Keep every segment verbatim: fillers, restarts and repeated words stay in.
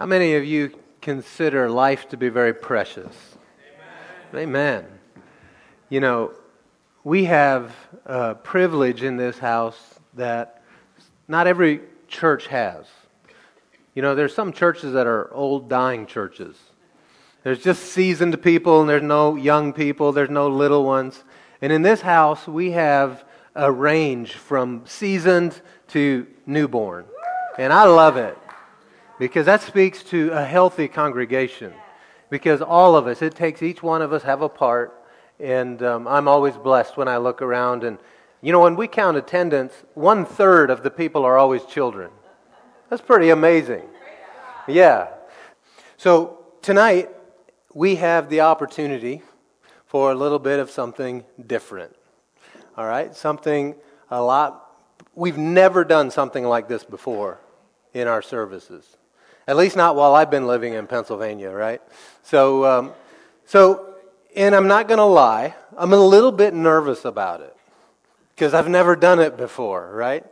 How many of you consider life to be very precious? Amen. Amen. You know, we have a privilege in this house that not every church has. You know, there's some churches that are old, dying churches. There's just seasoned people, and there's no young people, there's no little ones. And in this house, we have a range from seasoned to newborn. And I love it, because that speaks to a healthy congregation. Because all of us, it takes each one of us have a part. And um, I'm always blessed when I look around. And, you know, when we count attendance, one-third of the people are always children. That's pretty amazing. Yeah. So tonight, we have the opportunity for a little bit of something different. All right? Something a lot... We've never done something like this before in our services. At least not while I've been living in Pennsylvania, right? So, um, so... And I'm not going to lie, I'm a little bit nervous about it because I've never done it before, right?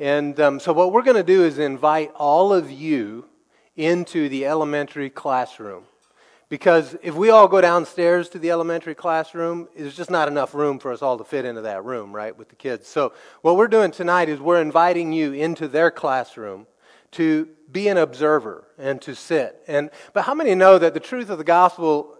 And um, so what we're going to do is invite all of you into the elementary classroom, because if we all go downstairs to the elementary classroom, there's just not enough room for us all to fit into that room, right, with the kids. So what we're doing tonight is we're inviting you into their classroom to be an observer and to sit. And but how many know that the truth of the gospel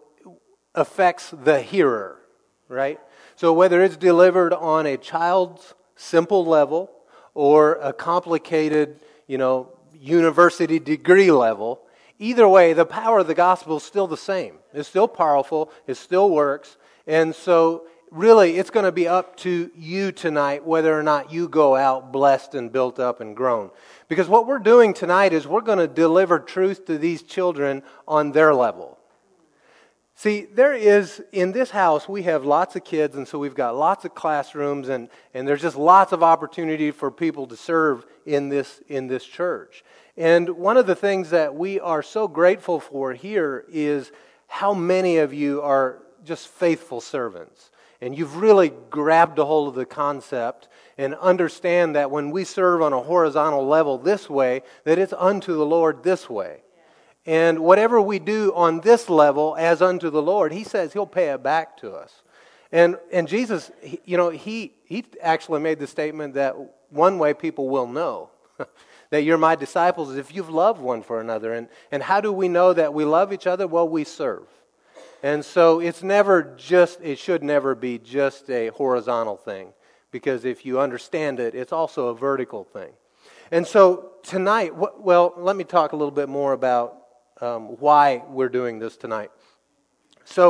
affects the hearer, right? So whether it's delivered on a child's simple level or a complicated, you know, university degree level, either way, the power of the gospel is still the same. It's still powerful. It still works. And so really, it's going to be up to you tonight whether or not you go out blessed and built up and grown. Because what we're doing tonight is we're going to deliver truth to these children on their level. See, there is, in this house, we have lots of kids, and so we've got lots of classrooms, and, and there's just lots of opportunity for people to serve in this in this church. And one of the things that we are so grateful for here is how many of you are just faithful servants. And you've really grabbed a hold of the concept and understand that when we serve on a horizontal level this way, that it's unto the Lord this way. And whatever we do on this level as unto the Lord, he says he'll pay it back to us. And and Jesus, he, you know, he he actually made the statement that one way people will know that you're my disciples is if you've loved one for another. And, and how do we know that we love each other? Well, we serve. And so it's never just, it should never be just a horizontal thing. Because if you understand it, it's also a vertical thing. And so tonight, wh- well, let me talk a little bit more about Um, why we're doing this tonight. So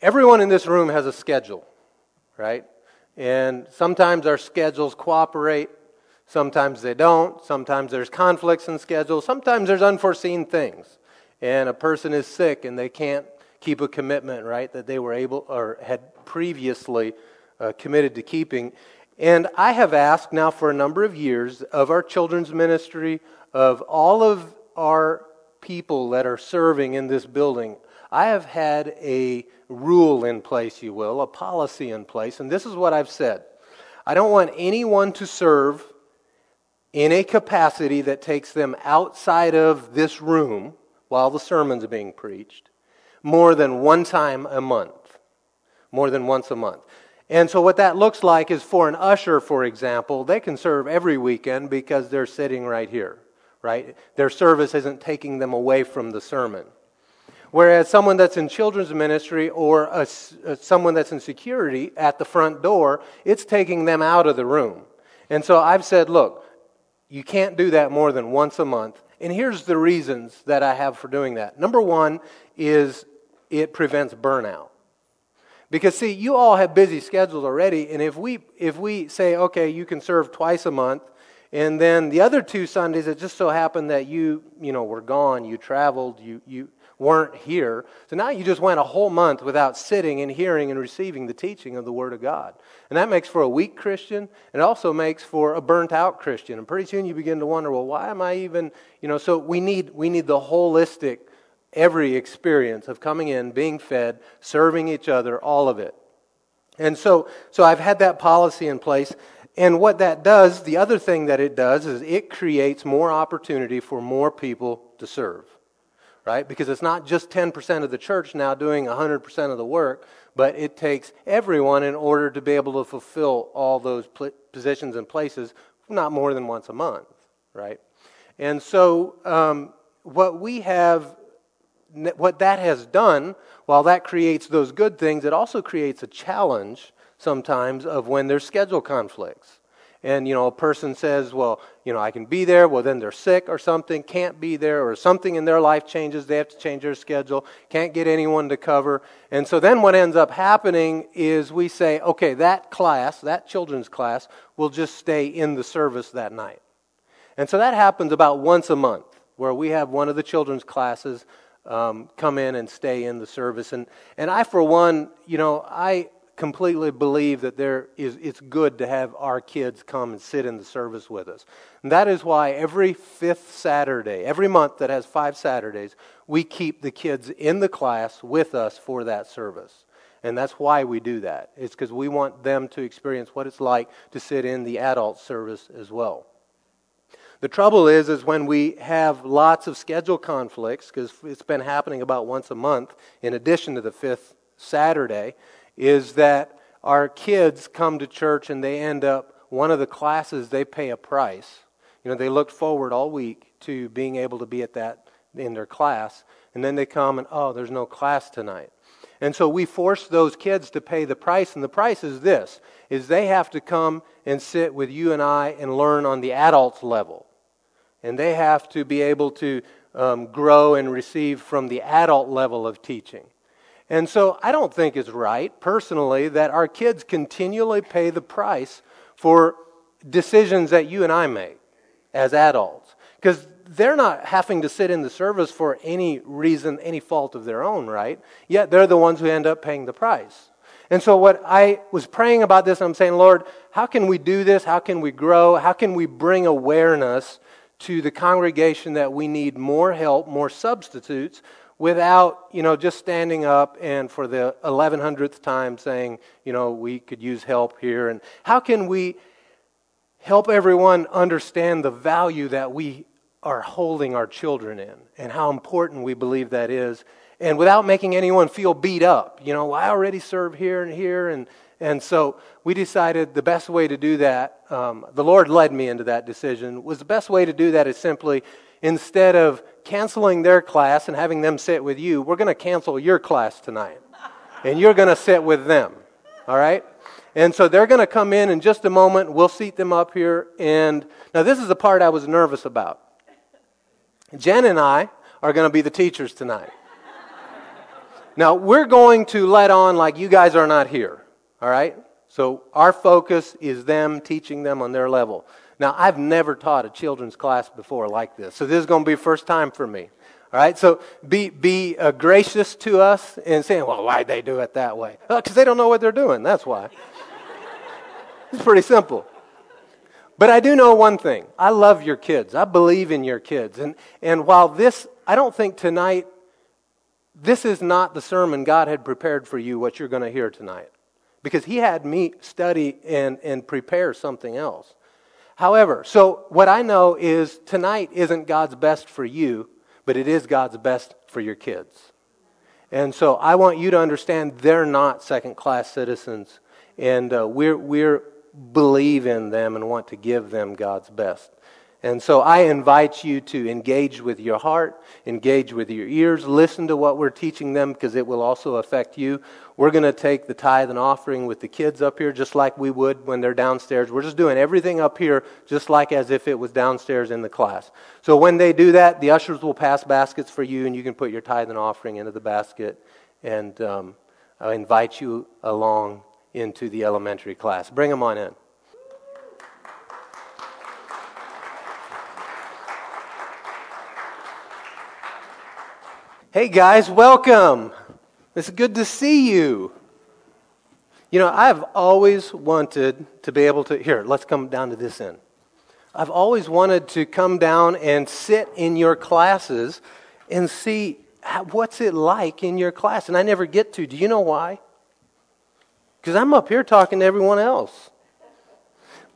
everyone in this room has a schedule, right? And sometimes our schedules cooperate, sometimes they don't, sometimes there's conflicts in schedules, sometimes there's unforeseen things, and a person is sick and they can't keep a commitment, right, that they were able or had previously uh, committed to keeping. And I have asked now for a number of years of our children's ministry, of all of our people that are serving in this building, I have had a rule in place, you will, a policy in place, and this is what I've said. I don't want anyone to serve in a capacity that takes them outside of this room while the sermon's being preached more than one time a month, more than once a month. And so what that looks like is for an usher, for example, they can serve every weekend because they're sitting right here. Right? Their service isn't taking them away from the sermon. Whereas someone that's in children's ministry or a, someone that's in security at the front door, it's taking them out of the room. And so I've said, look, you can't do that more than once a month. And here's the reasons that I have for doing that. Number one is it prevents burnout. Because, see, you all have busy schedules already, and if we if we say, okay, you can serve twice a month, and then the other two Sundays, it just so happened that you, you know, were gone, you traveled, you, you weren't here. So now you just went a whole month without sitting and hearing and receiving the teaching of the Word of God. And that makes for a weak Christian. It also makes for a burnt-out Christian. And pretty soon you begin to wonder, well, why am I even, you know, so we need we need the holistic, every experience of coming in, being fed, serving each other, all of it. And so, so I've had that policy in place. And what that does, the other thing that it does is it creates more opportunity for more people to serve, right? Because it's not just ten percent of the church now doing one hundred percent of the work, but it takes everyone in order to be able to fulfill all those pl- positions and places, not more than once a month, right? And so um, what we have, what that has done, while that creates those good things, it also creates a challenge sometimes of when there's schedule conflicts. And, you know, a person says, well, you know, I can be there. Well, then they're sick or something, can't be there, or something in their life changes. They have to change their schedule, can't get anyone to cover. And so then what ends up happening is we say, okay, that class, that children's class, will just stay in the service that night. And so that happens about once a month, where we have one of the children's classes um, come in and stay in the service. And, and I, for one, you know, I... completely believe that there is it's good to have our kids come and sit in the service with us. And that is why every fifth Saturday, every month that has five Saturdays, we keep the kids in the class with us for that service. And that's why we do that. It's because we want them to experience what it's like to sit in the adult service as well. The trouble is, is when we have lots of schedule conflicts, because it's been happening about once a month in addition to the fifth Saturday, is that our kids come to church and they end up, one of the classes, they pay a price. You know, they looked forward all week to being able to be at that, in their class, and then they come and, oh, there's no class tonight. And so we force those kids to pay the price, and the price is this, is they have to come and sit with you and I and learn on the adult level. And they have to be able to um, grow and receive from the adult level of teaching. And so I don't think it's right, personally, that our kids continually pay the price for decisions that you and I make as adults. Because they're not having to sit in the service for any reason, any fault of their own, right? Yet they're the ones who end up paying the price. And so what I was praying about this, I'm saying, Lord, how can we do this? How can we grow? How can we bring awareness to the congregation that we need more help, more substitutes, without, you know, just standing up and for the eleven hundredth time saying, you know, we could use help here. And how can we help everyone understand the value that we are holding our children in and how important we believe that is, and without making anyone feel beat up? You know, well, I already serve here and here. And, and so we decided the best way to do that, um, the Lord led me into that decision, was the best way to do that is simply, instead of canceling their class and having them sit with you, we're going to cancel your class tonight, and you're going to sit with them, all right? And so they're going to come in in just a moment. We'll seat them up here. And now this is the part I was nervous about. Jen and I are going to be the teachers tonight. Now, we're going to let on like you guys are not here, all right? So our focus is them, teaching them on their level. Now, I've never taught a children's class before like this, so this is going to be the first time for me, all right? So be be uh, gracious to us in saying, well, why'd they do it that way? Because uh, they don't know what they're doing, that's why. It's pretty simple. But I do know one thing. I love your kids. I believe in your kids. And, and while this, I don't think tonight, this is not the sermon God had prepared for you, what you're going to hear tonight, because he had me study and, and prepare something else. However, so what I know is tonight isn't God's best for you, but it is God's best for your kids. And so I want you to understand they're not second-class citizens, and uh, we're we're believe in them and want to give them God's best. And so I invite you to engage with your heart, engage with your ears, listen to what we're teaching them, because it will also affect you. We're going to take the tithe and offering with the kids up here just like we would when they're downstairs. We're just doing everything up here just like as if it was downstairs in the class. So when they do that, the ushers will pass baskets for you, and you can put your tithe and offering into the basket, and um, I invite you along into the elementary class. Bring them on in. Hey guys, welcome. It's good to see you. You know, I've always wanted to be able to, here, let's come down to this end. I've always wanted to come down and sit in your classes and see how, what's it like in your class, and I never get to. Do you know why? Because I'm up here talking to everyone else.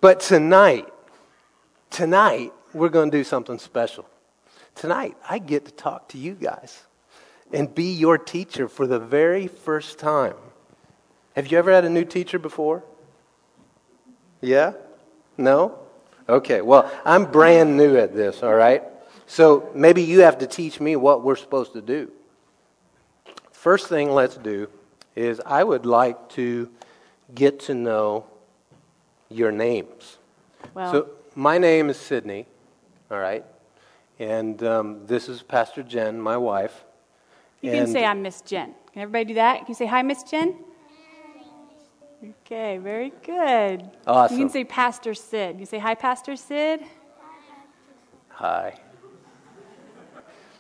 But tonight, tonight, we're going to do something special. Tonight, I get to talk to you guys and be your teacher for the very first time. Have you ever had a new teacher before? Yeah? No? Okay, well, I'm brand new at this, all right? So maybe you have to teach me what we're supposed to do. First thing let's do is I would like to get to know your names. Wow. So my name is Sydney, all right? And um, this is Pastor Jen, my wife. You can and say, I'm Miss Jen. Can everybody do that? Can you say, hi, Miss Jen? Okay, very good. Awesome. You can say Pastor Sid. You say, hi, Pastor Sid. Hi.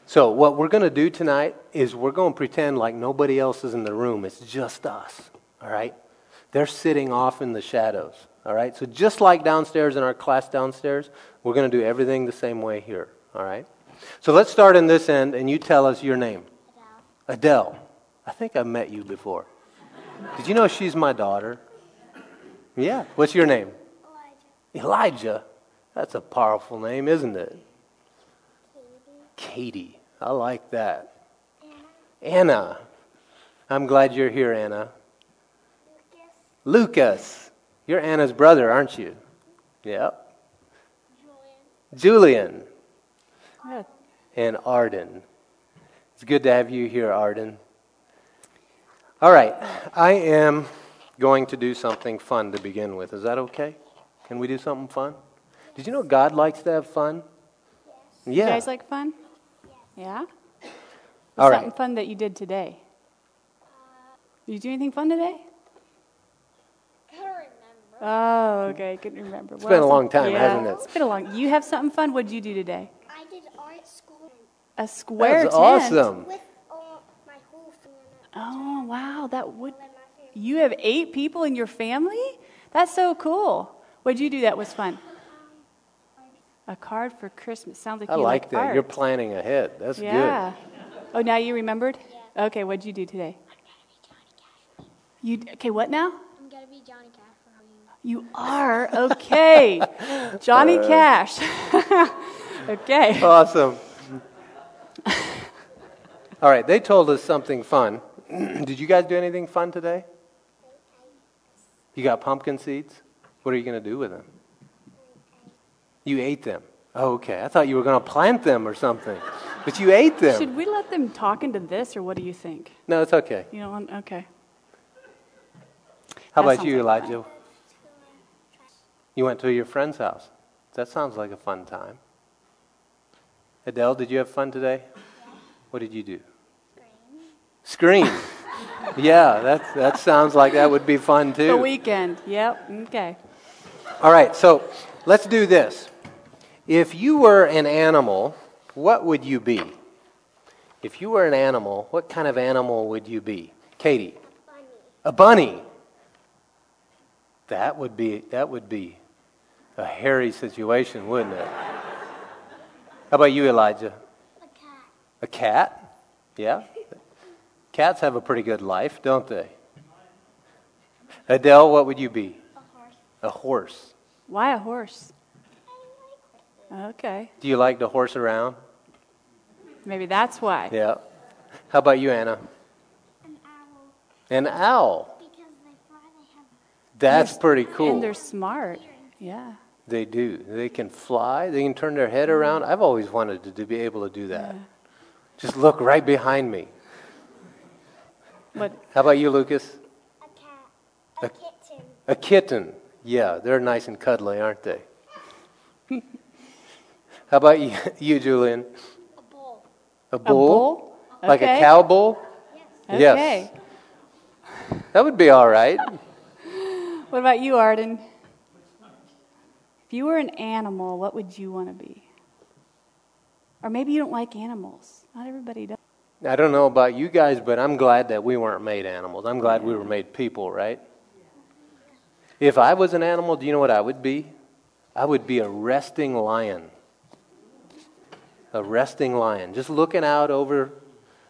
So what we're going to do tonight is we're going to pretend like nobody else is in the room. It's just us, all right? They're sitting off in the shadows, all right? So just like downstairs in our class downstairs, we're going to do everything the same way here, all right? So let's start in this end, and you tell us your name. Adele. Adele. I think I met you before. Did you know she's my daughter? Yeah. What's your name? Elijah. Elijah. That's a powerful name, isn't it? Katie. Katie. I like that. Anna. Anna. I'm glad you're here, Anna. Lucas. Lucas. You're Anna's brother, aren't you? Yep. Julian. Julian. And Arden. It's good to have you here, Arden. All right, I am going to do something fun to begin with. Is that okay? Can we do something fun? Did you know God likes to have fun? Yes. Yeah. You guys like fun? Yes. Yeah? All right. Something fun that you did today? Did you do anything fun today? I don't remember. Oh, okay, I couldn't remember. It's well, been a long time, yeah. hasn't it? It's been a long You have something fun? What did you do today? I did art school. A square That's tent? That's awesome. With Oh, wow, that would, you have eight people in your family? That's so cool. What did you do that was fun? A card for Christmas. Sounds like I you like that. Art. You're planning ahead. That's yeah. good. Yeah. Oh, now you remembered? Yeah. Okay, what did you do today? I'm going to be Johnny Cash. You, okay, what now? I'm going to be Johnny Cash. You are? Okay. Johnny uh, Cash. Okay. Awesome. All right, they told us something fun. Did you guys do anything fun today? You got pumpkin seeds? What are you going to do with them? You ate them. Oh, okay. I thought you were going to plant them or something. But you ate them. Should we let them talk into this, or what do you think? No, it's okay. You don't want, okay. How about you, Elijah? You went to your friend's house. That sounds like a fun time. Adele, did you have fun today? What did you do? Scream. Scream. Yeah, that, that sounds like that would be fun, too. The weekend. Yep. Okay. All right, so let's do this. If you were an animal, what would you be? If you were an animal, what kind of animal would you be? Katie? Bunny. A bunny. That would be, that would be a hairy situation, wouldn't it? How about you, Elijah? A cat? Yeah. Cats have a pretty good life, don't they? Adele, what would you be? A horse. A horse. Why a horse? Okay. Do you like to horse around? Maybe that's why. Yeah. How about you, Anna? An owl. An owl. Because they fly, they have... That's pretty cool. And they're smart. Yeah. They do. They can fly. They can turn their head around. I've always wanted to, to be able to do that. Yeah. Just look right behind me. What? How about you, Lucas? A cat. A, a kitten. A kitten. Yeah, they're nice and cuddly, aren't they? How about you, you, Julian? A bull. A bull? A bull? Okay. Like a cow bull? Yes. Okay. Yes. That would be all right. What about you, Arden? If you were an animal, what would you want to be? Or maybe you don't like animals. Not everybody does. I don't know about you guys, but I'm glad that we weren't made animals. I'm glad we were made people, right? If I was an animal, do you know what I would be? I would be a resting lion. A resting lion. Just looking out over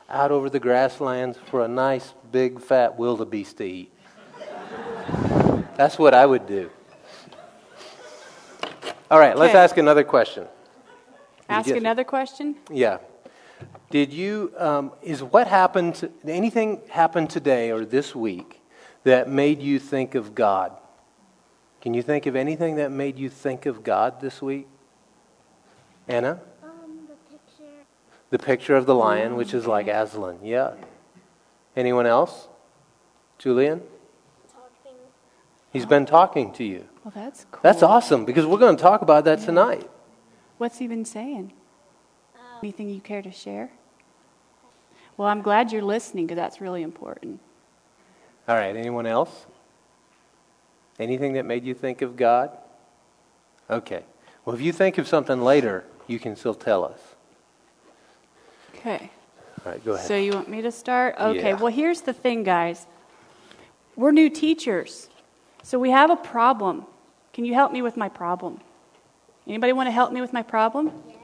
out over the grasslands for a nice, big, fat wildebeest to eat. That's what I would do. All right, okay. Let's ask another question. Ask yes. another question? Yeah. Did you, um, is what happened, to, anything happened today or this week that made you think of God? Can you think of anything that made you think of God this week? Anna? Um, the picture. The picture of the lion, which is like Aslan, yeah. Anyone else? Julian? Talking. He's been talking to you. Well, that's cool. That's awesome, because we're going to talk about that yeah. tonight. What's he been saying? Um, Anything you care to share? Well, I'm glad you're listening, because that's really important. All right, anyone else? Anything that made you think of God? Okay. Well, if you think of something later, you can still tell us. Okay. All right, go ahead. So you want me to start? Okay. Yeah. Well, here's the thing, guys. We're new teachers, so we have a problem. Can you help me with my problem? Anybody want to help me with my problem? Yes.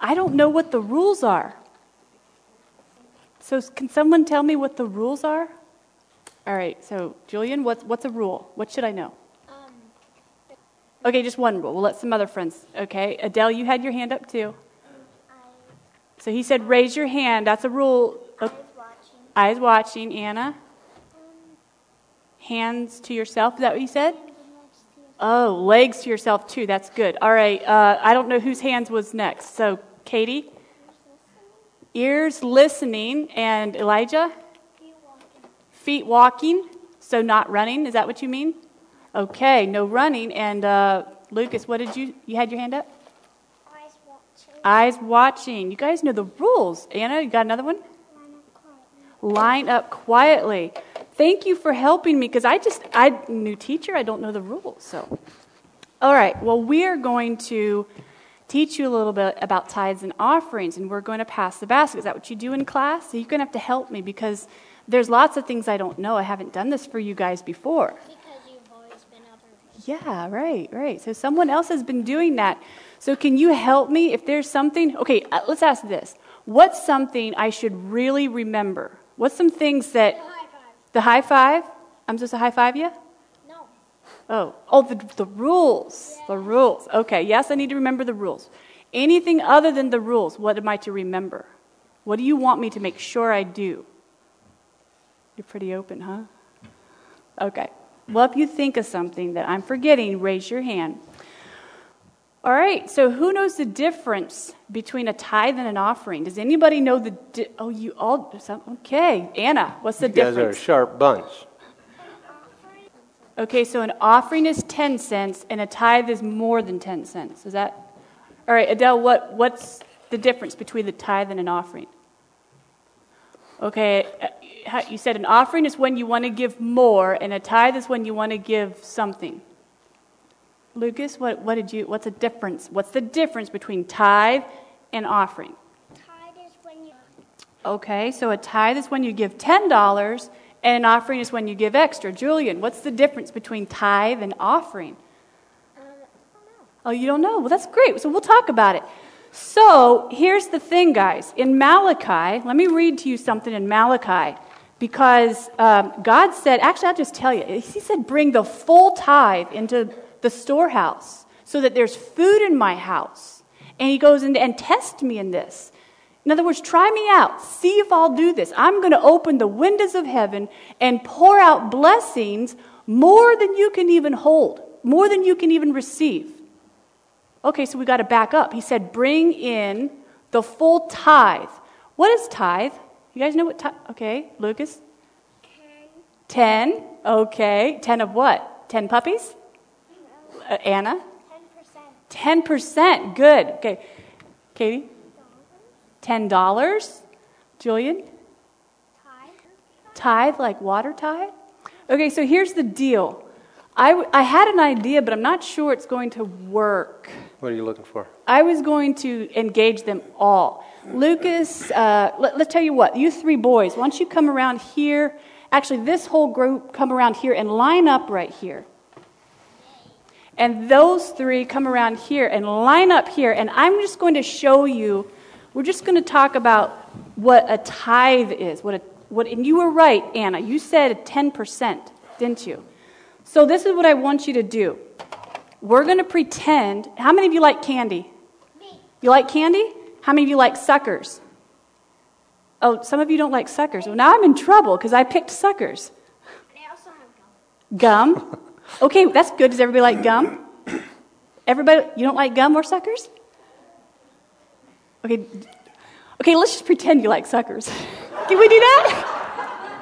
I don't know what the rules are. So can someone tell me what the rules are? All right, so Julian, what's, what's a rule? What should I know? Um, okay, just one rule. We'll let some other friends. Okay, Adele, you had your hand up too. I, so he said, raise your hand. That's a rule. Eyes watching. Eyes watching. Anna? Um, hands to yourself. Is that what you said? Oh, legs to yourself, too. That's good. All right. Uh, I don't know whose hands was next. So, Katie? Ears listening. And Elijah? Feet walking. Feet walking. So, not running. Is that what you mean? Okay. No running. And uh, Lucas, what did you... You had your hand up? Eyes watching. Eyes watching. You guys know the rules. Anna, you got another one? Line up quietly. Thank you for helping me, because I just, I'm a new teacher. I don't know the rules. So, all right. Well, we are going to teach you a little bit about tithes and offerings, and we're going to pass the basket. Is that what you do in class? So you're going to have to help me, because there's lots of things I don't know. I haven't done this for you guys before. Because you've always been up here. Yeah, right, right. So someone else has been doing that. So can you help me if there's something? Okay, let's ask this. What's something I should really remember? What's some things that... The high five? I'm supposed to high five you? No. Oh, oh, the, the rules. Yeah. The rules. Okay, yes, I need to remember the rules. Anything other than the rules, what am I to remember? What do you want me to make sure I do? You're pretty open, huh? Okay. Well, if you think of something that I'm forgetting, raise your hand. All right, so who knows the difference between a tithe and an offering? Does anybody know the... Di- oh, you all... Okay, Anna, what's the you difference? You guys are a sharp bunch. Okay, so an offering is ten cents, and a tithe is more than ten cents. Is that... All right, Adele, what what's the difference between the tithe and an offering? Okay, you said an offering is when you want to give more, and a tithe is when you want to give something. Lucas, what, what did you? What's the difference? What's the difference between tithe and offering? Tithe is when you. Okay, so a tithe is when you give ten dollars, and an offering is when you give extra. Julian, what's the difference between tithe and offering? Um, I don't know. Oh, you don't know? Well, that's great. So we'll talk about it. So here's the thing, guys. In Malachi, let me read to you something in Malachi, because um, God said. Actually, I'll just tell you. He said, "Bring the full tithe into the storehouse, so that there's food in my house." And he goes in and test me in this. In other words, try me out. See if I'll do this. I'm going to open the windows of heaven and pour out blessings more than you can even hold, more than you can even receive. Okay, so we got to back up. He said, bring in the full tithe. What is tithe? You guys know what tithe? Okay, Lucas? Ten. Ten. Okay. Ten of what? Ten puppies? Uh, Anna? ten percent. ten percent. Good. Okay. Katie? ten dollars. ten dollars. Julian? Tithe. Tithe, like water tithe? Okay, so here's the deal. I, w- I had an idea, but I'm not sure it's going to work. What are you looking for? I was going to engage them all. Lucas, uh, let, let's tell you what. You three boys, why don't you come around here? Actually, this whole group, come around here and line up right here. And those three come around here and line up here. And I'm just going to show you, we're just going to talk about what a tithe is. What a, what, and you were right, Anna. You said ten percent, didn't you? So this is what I want you to do. We're going to pretend. How many of you like candy? Me. You like candy? How many of you like suckers? Oh, some of you don't like suckers. Well, now I'm in trouble because I picked suckers. I also have gum. Gum? Okay, that's good. Does everybody like gum? Everybody, you don't like gum or suckers? Okay, okay. Let's just pretend you like suckers. Can we do that?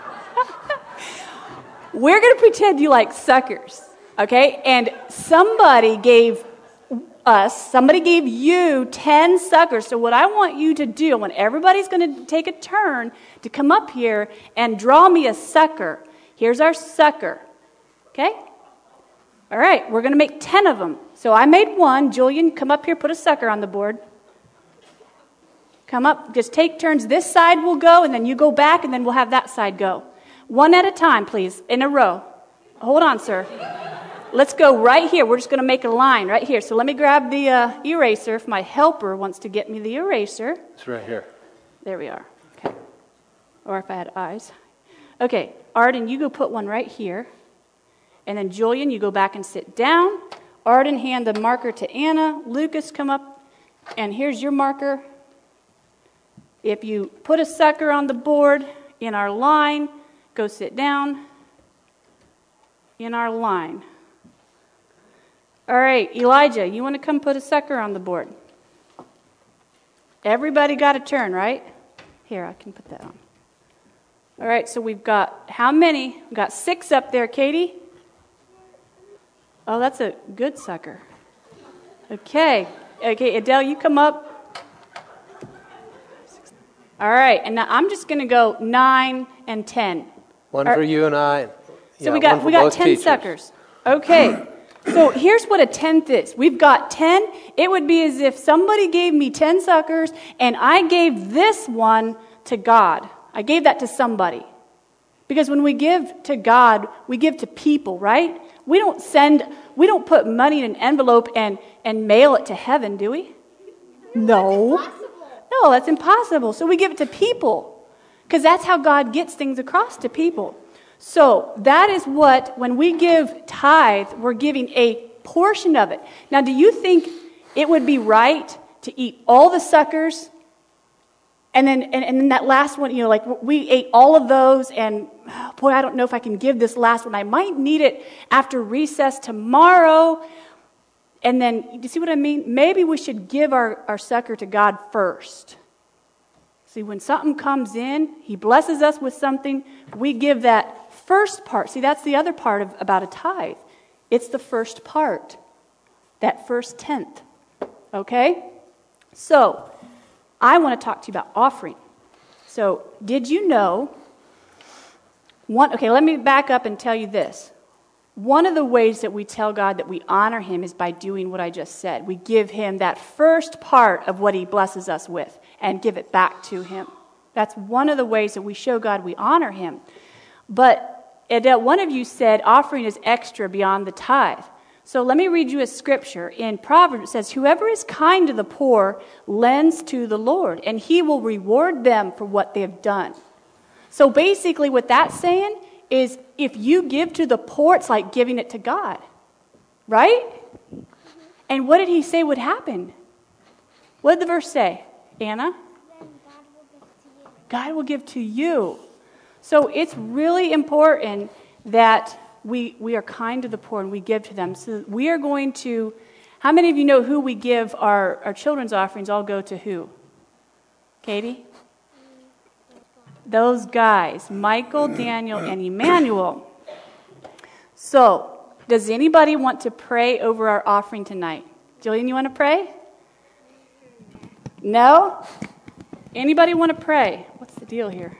We're going to pretend you like suckers, okay? And somebody gave us, somebody gave you ten suckers. So what I want you to do, when everybody's going to take a turn to come up here and draw me a sucker. Here's our sucker, okay? All right, we're going to make ten of them. So I made one. Julian, come up here, put a sucker on the board. Come up, just take turns. This side will go, and then you go back, and then we'll have that side go. One at a time, please, in a row. Hold on, sir. Let's go right here. We're just going to make a line right here. So let me grab the uh, eraser if my helper wants to get me the eraser. It's right here. There we are. Okay. Or if I had eyes. Okay, Arden, you go put one right here. And then, Julian, you go back and sit down. Arden, hand the marker to Anna. Lucas, come up, and here's your marker. If you put a sucker on the board in our line, go sit down in our line. All right, Elijah, you want to come put a sucker on the board? Everybody got a turn, right? Here, I can put that on. All right, so we've got how many? We've got six up there, Katie. Oh, that's a good sucker. Okay. Okay, Adele, you come up. All right, and now I'm just going to go nine and ten. One Are, for you and I. So yeah, we got we got ten teachers. Suckers. Okay, so here's what a tenth is. We've got ten. It would be as if somebody gave me ten suckers, and I gave this one to God. I gave that to somebody. Because when we give to God, we give to people, right? We don't send, we don't put money in an envelope and, and mail it to heaven, do we? No. No. No, that's impossible. So we give it to people because that's how God gets things across to people. So that is what, when we give tithe, we're giving a portion of it. Now, do you think it would be right to eat all the suckers and then, and, and then that last one, you know, like we ate all of those and boy, I don't know if I can give this last one. I might need it after recess tomorrow. And then, do you see what I mean? Maybe we should give our, our sucker to God first. See, when something comes in, He blesses us with something, we give that first part. See, that's the other part of, about a tithe. It's the first part, that first tenth, okay? So, I want to talk to you about offering. So, did you know, one? okay, let me back up and tell you this. One of the ways that we tell God that we honor Him is by doing what I just said. We give Him that first part of what He blesses us with and give it back to Him. That's one of the ways that we show God we honor Him. But Adele, one of you said offering is extra beyond the tithe. So let me read you a scripture. In Proverbs it says, "Whoever is kind to the poor lends to the Lord, and He will reward them for what they have done." So basically what that's saying is if you give to the poor, it's like giving it to God, right? And what did He say would happen? What did the verse say, Anna? Then God will give to you. God will give to you. So it's really important that we we are kind to the poor and we give to them. So we are going to, how many of you know who we give our, our children's offerings all go to who? Katie? Those guys, Michael, Daniel, and Emmanuel. So, does anybody want to pray over our offering tonight? Julian, you want to pray? No? Anybody want to pray? What's the deal here?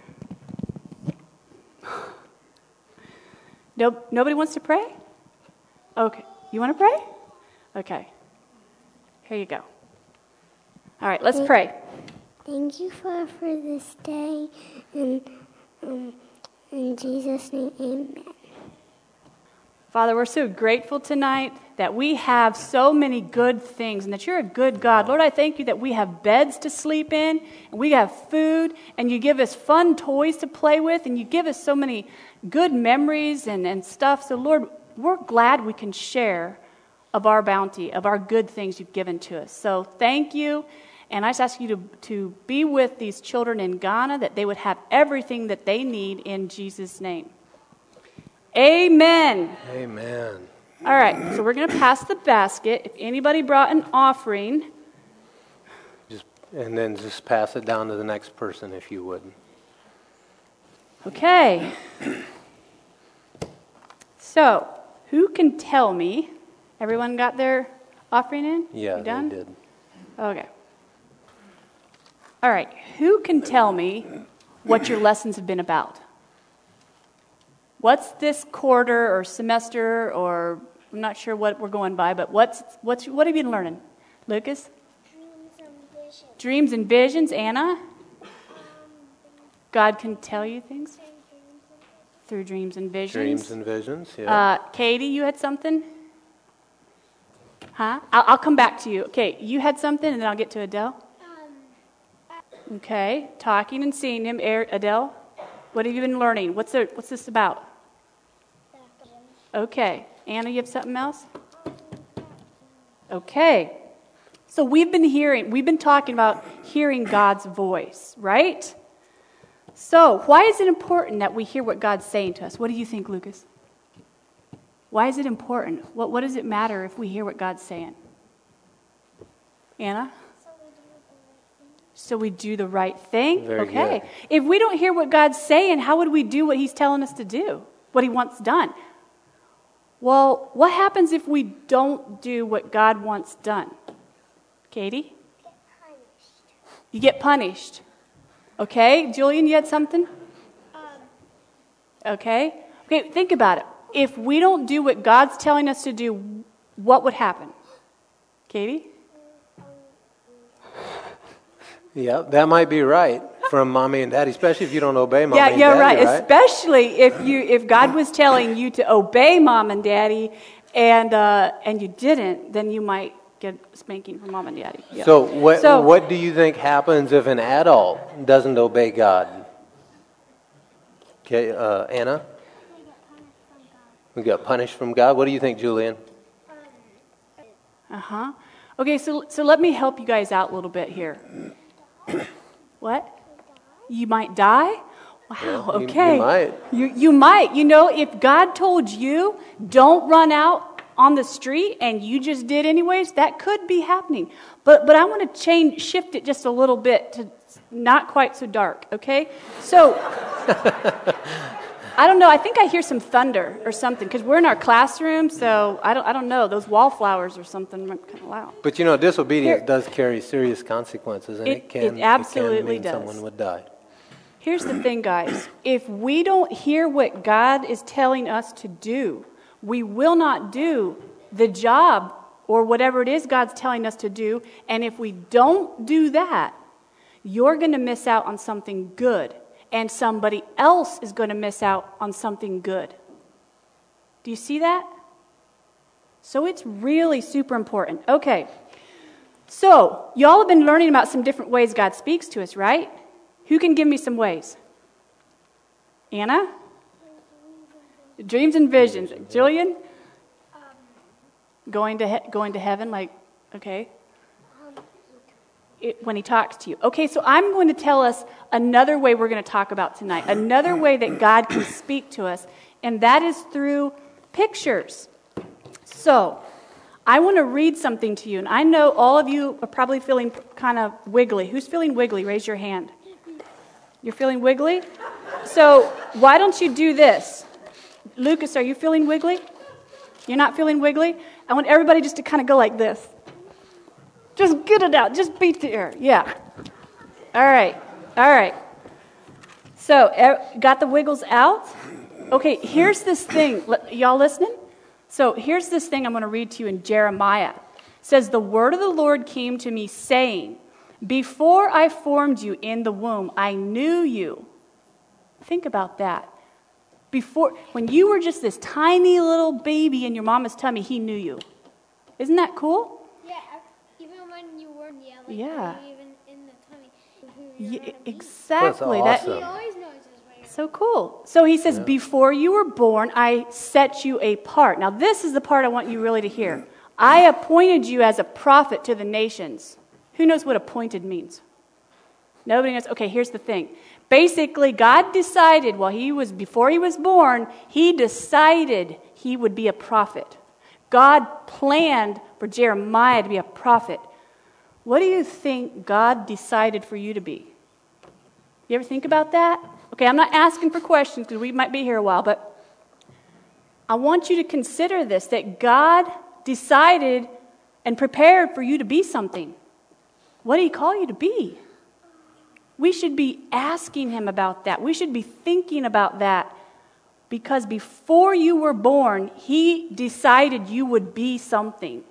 Nope, nobody wants to pray? Okay. You want to pray? Okay. Here you go. All right, let's pray. Thank you, Father, for this day, and um, in Jesus' name, amen. Father, we're so grateful tonight that we have so many good things and that You're a good God. Lord, I thank You that we have beds to sleep in, and we have food, and You give us fun toys to play with, and You give us so many good memories and, and stuff. So, Lord, we're glad we can share of our bounty, of our good things you've given to us. So thank you. And I just ask you to, to be with these children in Ghana, that they would have everything that they need in Jesus' name. Amen. Amen. All right, so we're going to pass the basket. If anybody brought an offering. just And then just pass it down to the next person if you would. Okay. So, who can tell me? Everyone got their offering in? Yeah, they did. Okay. All right, who can tell me what your lessons have been about? What's this quarter or semester, or I'm not sure what we're going by, but what's what's what have you been learning? Lucas? Dreams and visions. Dreams and visions. Anna? Um, God can tell you things? Through dreams and visions. Dreams and visions, yeah. Uh, Katie, you had something? Huh? I'll, I'll come back to you. Okay, you had something, and then I'll get to Adele. Okay, talking and seeing him. Adele, what have you been learning? What's the, what's this about? Okay, Anna, you have something else? Okay, so we've been hearing, we've been talking about hearing God's voice, right? So why is it important that we hear what God's saying to us? What do you think, Lucas? Why is it important? What, what does it matter if we hear what God's saying? Anna? So we do the right thing? Very okay. Good. If we don't hear what God's saying, how would we do what he's telling us to do, what he wants done? Well, what happens if we don't do what God wants done? Katie? Get punished. You get punished. Okay. Julian, you had something? Um. Okay. Okay, think about it. If we don't do what God's telling us to do, what would happen? Katie? Yeah, that might be right from mommy and daddy, especially if you don't obey mommy yeah, and yeah, daddy. Yeah, right. right. Especially if you if God was telling you to obey mom and daddy, and uh, and you didn't, then you might get spanking from mom and daddy. Yeah. So what so, what do you think happens if an adult doesn't obey God? Okay, uh, Anna. We got punished from God. What do you think, Julian? Uh huh. Okay, so so let me help you guys out a little bit here. What? You might die? Wow, yeah, you, okay. You might. You, you might. You know, if God told you, don't run out on the street, and you just did anyways, that could be happening. But but I want to change, shift it just a little bit to not quite so dark, okay? So, I don't know. I think I hear some thunder or something because we're in our classroom, so I don't I don't know. Those wallflowers or something kind of loud. But, you know, disobedience Here, does carry serious consequences, and it, it can, it absolutely it can mean does. Someone would die. Here's the thing, guys. If we don't hear what God is telling us to do, we will not do the job or whatever it is God's telling us to do. And if we don't do that, you're going to miss out on something good. And somebody else is going to miss out on something good. Do you see that? So it's really super important. Okay. So, y'all have been learning about some different ways God speaks to us, right? Who can give me some ways? Anna? Dreams and visions. Jillian? Going to he- going to heaven, like, okay. It, when he talks to you. Okay, so I'm going to tell us another way we're going to talk about tonight, another way that God can speak to us, and that is through pictures. So I want to read something to you, and I know all of you are probably feeling kind of wiggly. Who's feeling wiggly? Raise your hand. You're feeling wiggly? So why don't you do this? Lucas, are you feeling wiggly? You're not feeling wiggly? I want everybody just to kind of go like this. Just get it out. Just beat the air. Yeah. All right. All right. So, got the wiggles out? Okay, here's this thing. Y'all listening? So, here's this thing I'm going to read to you in Jeremiah. It says, "The word of the Lord came to me, saying, before I formed you in the womb, I knew you." Think about that. Before, when you were just this tiny little baby in your mama's tummy, he knew you. Isn't that cool? Yeah. yeah exactly. That's awesome. That, so cool. So he says, yeah. "Before you were born, I set you apart." Now this is the part I want you really to hear. I appointed you as a prophet to the nations. Who knows what appointed means? Nobody knows. Okay, here's the thing. Basically, God decided while he was, before he was born, he decided he would be a prophet. God planned for Jeremiah to be a prophet. What do you think God decided for you to be? You ever think about that? Okay, I'm not asking for questions because we might be here a while, but I want you to consider this, that God decided and prepared for you to be something. What did he call you to be? We should be asking him about that. We should be thinking about that, because before you were born, he decided you would be something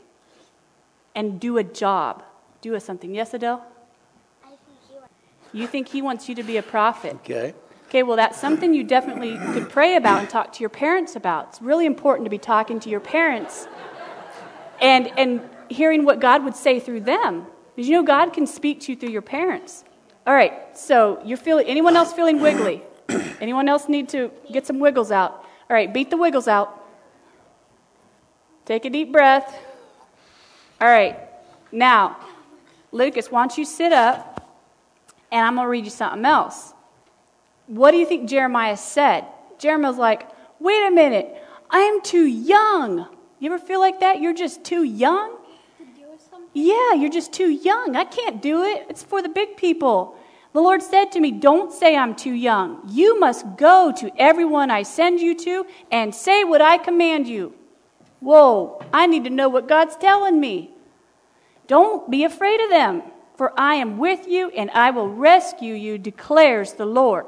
and do a job. Do a something. Yes, Adele? I think he wants. You think he wants you to be a prophet. Okay. Okay, well, that's something you definitely could pray about and talk to your parents about. It's really important to be talking to your parents and and hearing what God would say through them. Because you know God can speak to you through your parents. All right, so you're feeling, anyone else feeling wiggly? Anyone else need to get some wiggles out? All right, beat the wiggles out. Take a deep breath. All right, now, Lucas, why don't you sit up, and I'm going to read you something else. What do you think Jeremiah said? Jeremiah's like, wait a minute, I'm too young. You ever feel like that? You're just too young? Yeah, you're just too young. I can't do it. It's for the big people. The Lord said to me, don't say I'm too young. You must go to everyone I send you to and say what I command you. Whoa, I need to know what God's telling me. Don't be afraid of them, for I am with you and I will rescue you, declares the Lord.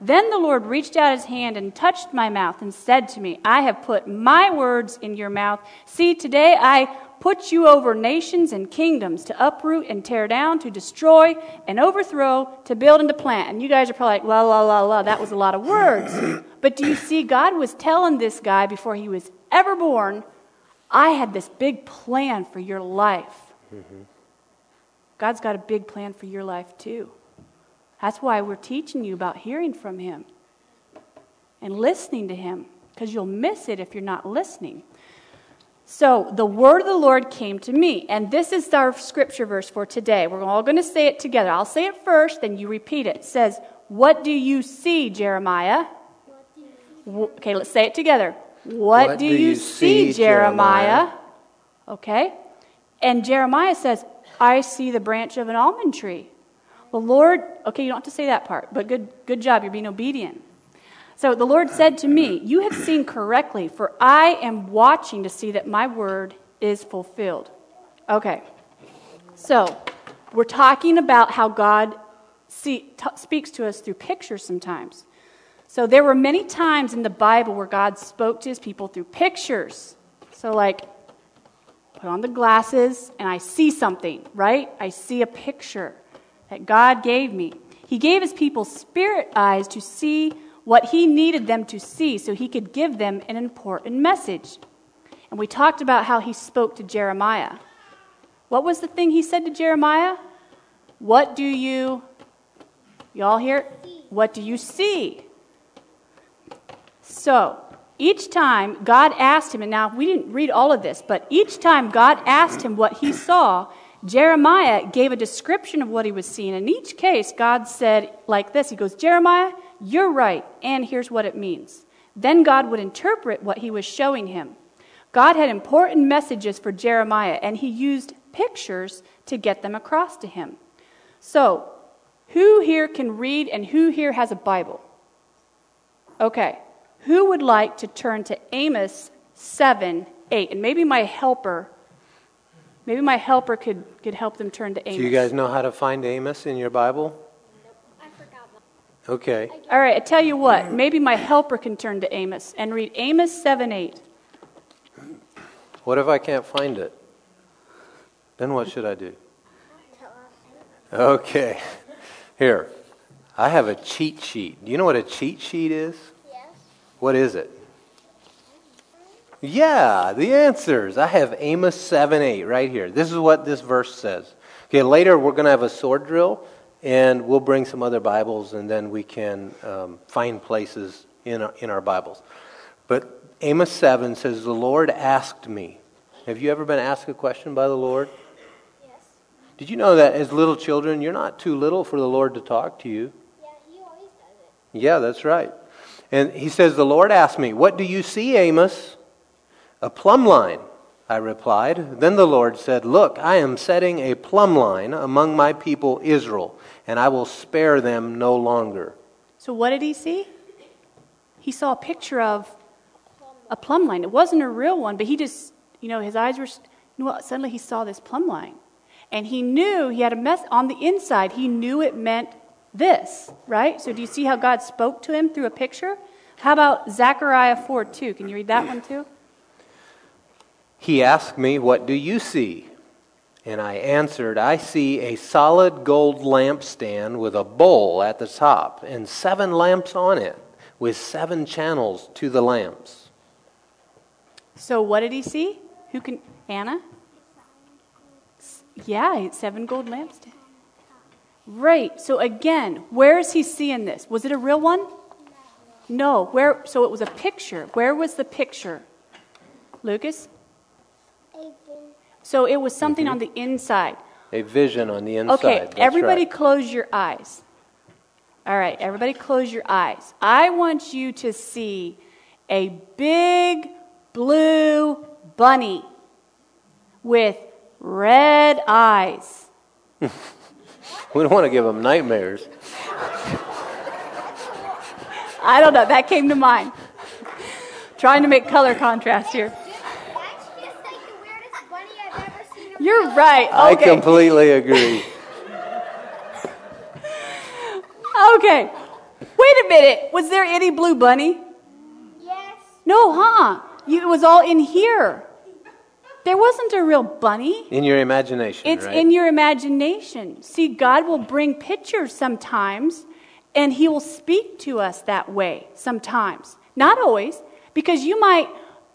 Then the Lord reached out his hand and touched my mouth and said to me, I have put my words in your mouth. See, today I put you over nations and kingdoms to uproot and tear down, to destroy and overthrow, to build and to plant. And you guys are probably like, la, la, la, la, that was a lot of words. But do you see, God was telling this guy before he was ever born, I had this big plan for your life. Mm-hmm. God's got a big plan for your life too. That's why we're teaching you about hearing from him and listening to him, because you'll miss it if you're not listening. So the word of the Lord came to me, and this is our scripture verse for today. We're all going to say it together. I'll say it first, then you repeat it. It says, what do you see, Jeremiah? What do you see? Okay, let's say it together. What, what do, do you, you see, see Jeremiah? Jeremiah? Okay. And Jeremiah says, I see the branch of an almond tree. The Lord, okay, you don't have to say that part, but good good job, you're being obedient. So the Lord said to me, you have seen correctly, for I am watching to see that my word is fulfilled. Okay, so we're talking about how God see, t- speaks to us through pictures sometimes. So there were many times in the Bible where God spoke to his people through pictures. So like, put on the glasses and I see something, right? I see a picture that God gave me. He gave his people spirit eyes to see what he needed them to see so he could give them an important message. And we talked about how he spoke to Jeremiah. What was the thing he said to Jeremiah? What do you, y'all hear? What do you see? So, each time God asked him, and now we didn't read all of this, but each time God asked him what he saw, Jeremiah gave a description of what he was seeing. In each case, God said like this. He goes, Jeremiah, you're right, and here's what it means. Then God would interpret what he was showing him. God had important messages for Jeremiah, and he used pictures to get them across to him. So, who here can read and who here has a Bible? Okay, who would like to turn to Amos seven, eight? And maybe my helper... Maybe my helper could, could help them turn to Amos. Do you guys know how to find Amos in your Bible? Nope, I forgot that. Okay. All right, I tell you what. Maybe my helper can turn to Amos and read Amos seven eight. What if I can't find it? Then what should I do? Okay. Here, I have a cheat sheet. Do you know what a cheat sheet is? Yes. What is it? Yeah, the answers. I have Amos seven eight right here. This is what this verse says. Okay, later we're going to have a sword drill, and we'll bring some other Bibles, and then we can um, find places in our, in our Bibles. But Amos seven says, the Lord asked me, Have you ever been asked a question by the Lord? Yes. Did you know that as little children, you're not too little for the Lord to talk to you? Yeah, he always does it. Yeah, that's right. And he says, the Lord asked me, what do you see, Amos? A plumb line, I replied. Then the Lord said, look, I am setting a plumb line among my people Israel, and I will spare them no longer. So what did he see? He saw a picture of a plumb line. It wasn't a real one, but he just, you know, his eyes were, well, suddenly he saw this plumb line. And he knew he had a mess on the inside. He knew it meant this, right? So do you see how God spoke to him through a picture? How about Zechariah four two? Can you read that one too? He asked me, what do you see? And I answered, I see a solid gold lampstand with a bowl at the top and seven lamps on it with seven channels to the lamps. So what did he see? Who can, Anna? Yeah, seven gold lampstands. Right. So again, where is he seeing this? Was it a real one? No. Where? So it was a picture. Where was the picture? Lucas? So it was something mm-hmm. on the inside. A vision on the inside. Okay, That's everybody right. close your eyes. All right, everybody close your eyes. I want you to see a big blue bunny with red eyes. We don't want to give them nightmares. I don't know. That came to mind. Trying to make color contrast here. You're right. Okay. I completely agree. Okay. Wait a minute. Was there any blue bunny? Yes. No, huh? You, it was all in here. There wasn't a real bunny. In your imagination, It's right? in your imagination. See, God will bring pictures sometimes, and he will speak to us that way sometimes. Not always, because you might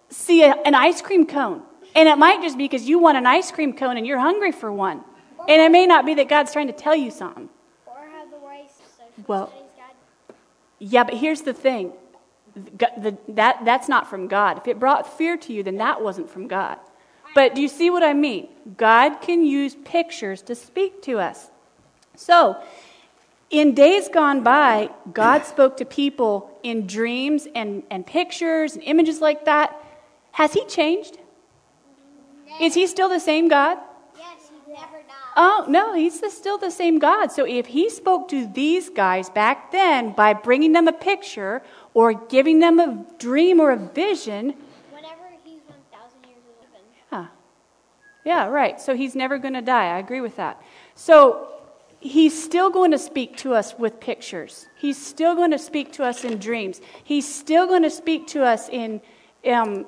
see a, an ice cream cone. And it might just be because you want an ice cream cone and you're hungry for one. Or and it may not be that God's trying to tell you something. Or how the rice social well, studies God. Yeah, but here's the thing. The, the, that, that's not from God. If it brought fear to you, then that wasn't from God. But do you see what I mean? God can use pictures to speak to us. So, in days gone by, God spoke to people in dreams and, and pictures and images like that. Has he changed? Is he still the same God? Yes, he never died. Oh, no, he's still the same God. So if he spoke to these guys back then by bringing them a picture or giving them a dream or a vision. Whenever he's one thousand years old. Yeah. Yeah, right. So he's never going to die. I agree with that. So he's still going to speak to us with pictures. He's still going to speak to us in dreams. He's still going to speak to us in um,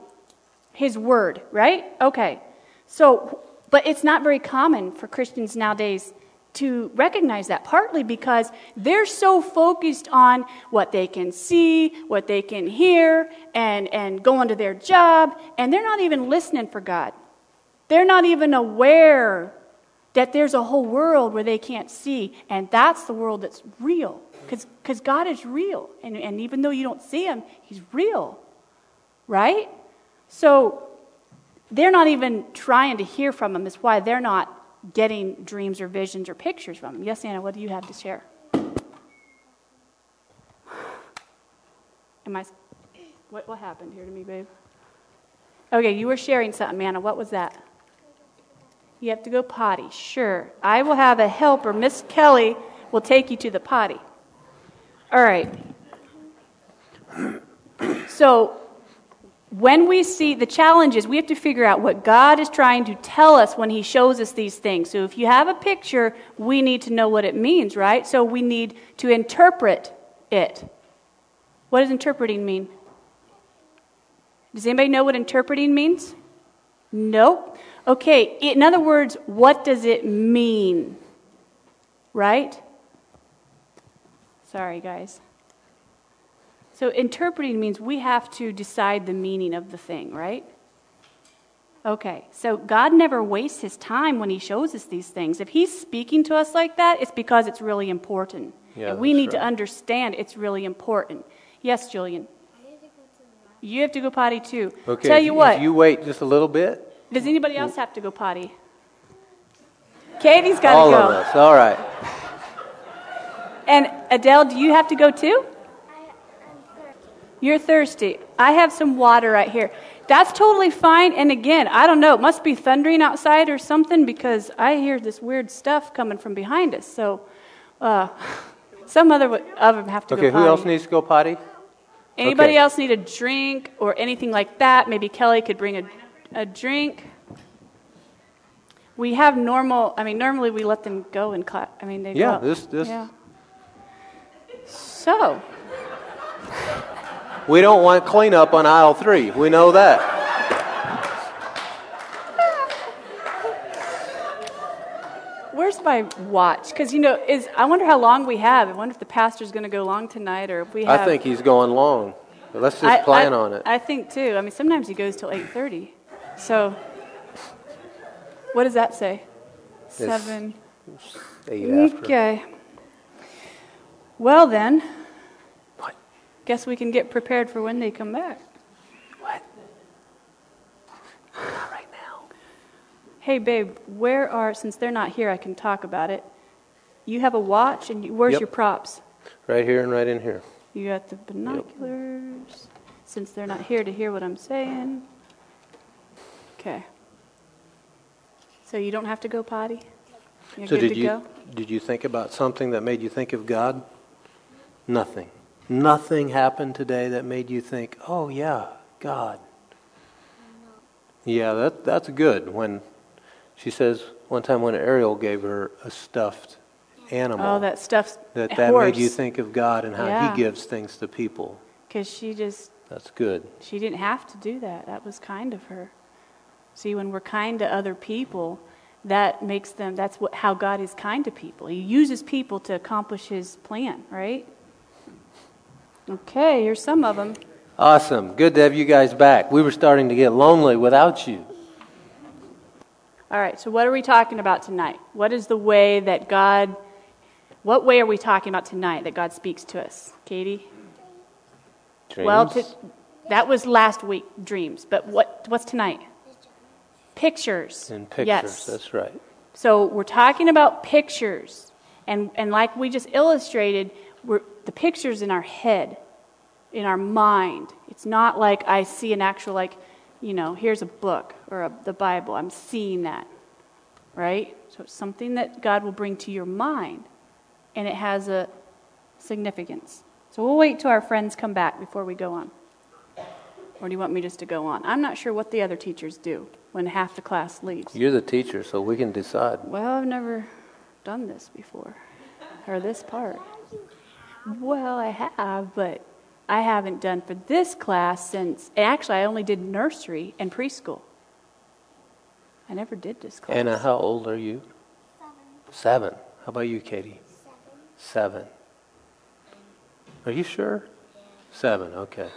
his word, right? Okay. So, but it's not very common for Christians nowadays to recognize that, partly because they're so focused on what they can see, what they can hear, and, and going to their job, and they're not even listening for God. They're not even aware that there's a whole world where they can't see, and that's the world that's real, because because God is real, and, and even though you don't see him, he's real, right? So they're not even trying to hear from him. It's why they're not getting dreams or visions or pictures from him. Yes, Anna, what do you have to share? Am I? What, what happened here to me, babe? Okay, you were sharing something, Anna. What was that? You have to go potty. Sure. I will have a helper. Miss Kelly will take you to the potty. All right. So, when we see the challenges, we have to figure out what God is trying to tell us when he shows us these things. So if you have a picture, we need to know what it means, right? So we need to interpret it. What does interpreting mean? Does anybody know what interpreting means? Nope. Okay, in other words, what does it mean? Right? Sorry, guys. So interpreting means we have to decide the meaning of the thing, right? Okay, so God never wastes his time when he shows us these things. If he's speaking to us like that, it's because it's really important. Yeah, and we need right. to understand it's really important. Yes, Julian? I need to go to the you have to go potty too. Okay, tell you if, what. If you wait just a little bit, Does anybody else have to go potty? Katie's got to go. All of us. All right. And Adele, do you have to go too? You're thirsty. I have some water right here. That's totally fine. And again, I don't know. It must be thundering outside or something because I hear this weird stuff coming from behind us. So uh, some other of them have to okay, go potty. Okay, who else needs to go potty? Anybody okay. else need a drink or anything like that? Maybe Kelly could bring a, a drink. We have normal, I mean, normally we let them go and clap. I mean, they yeah, go. This, this. Yeah, this. So. We don't want cleanup on aisle three. We know that. Where's my watch? Because, you know, is I wonder how long we have. I wonder if the pastor's going to go long tonight or if we have... I think he's going long. But let's just I, plan I, on it. I think, too. I mean, sometimes he goes till eight thirty. So, what does that say? It's Seven. Eight after. Okay. Well, then... Guess we can get prepared for when they come back. What? Not right now. Hey, babe, where are, since they're not here, I can talk about it. You have a watch, and you, where's yep. your props? Right here and right in here. You got the binoculars, yep. since they're not here to hear what I'm saying. Okay. So you don't have to go potty? You're so good did to you, go? Did you think about something that made you think of God? Nothing. Nothing happened today that made you think, oh, yeah, God. Yeah, that that's good. When she says one time when Ariel gave her a stuffed animal. Oh, that stuffed that That horse. Made you think of God and how yeah. he gives things to people. Because she just... That's good. She didn't have to do that. That was kind of her. See, when we're kind to other people, that makes them... That's what how God is kind to people. He uses people to accomplish his plan, right? Okay, here's some of them. Awesome. Good to have you guys back. We were starting to get lonely without you. All right, so what are we talking about tonight? What is the way that God, what way are we talking about tonight that God speaks to us? Katie? Dreams. Well, to, that was last week, dreams. But what what's tonight? Pictures. And pictures, yes. That's right. So we're talking about pictures. And, and like we just illustrated, we're... The picture's in our head, in our mind. It's not like I see an actual, like, you know, here's a book or a, the Bible. I'm seeing that, right? So it's something that God will bring to your mind, and it has a significance. So we'll wait till our friends come back before we go on. Or do you want me just to go on? I'm not sure what the other teachers do when half the class leaves. You're the teacher, so we can decide. Well, I've never done this before, or this part. Well, I have, but I haven't done for this class since... Actually, I only did nursery and preschool. I never did this class. Anna, how old are you? Seven. Seven. How about you, Katie? Seven. Seven. Are you sure? Yeah. Seven, okay.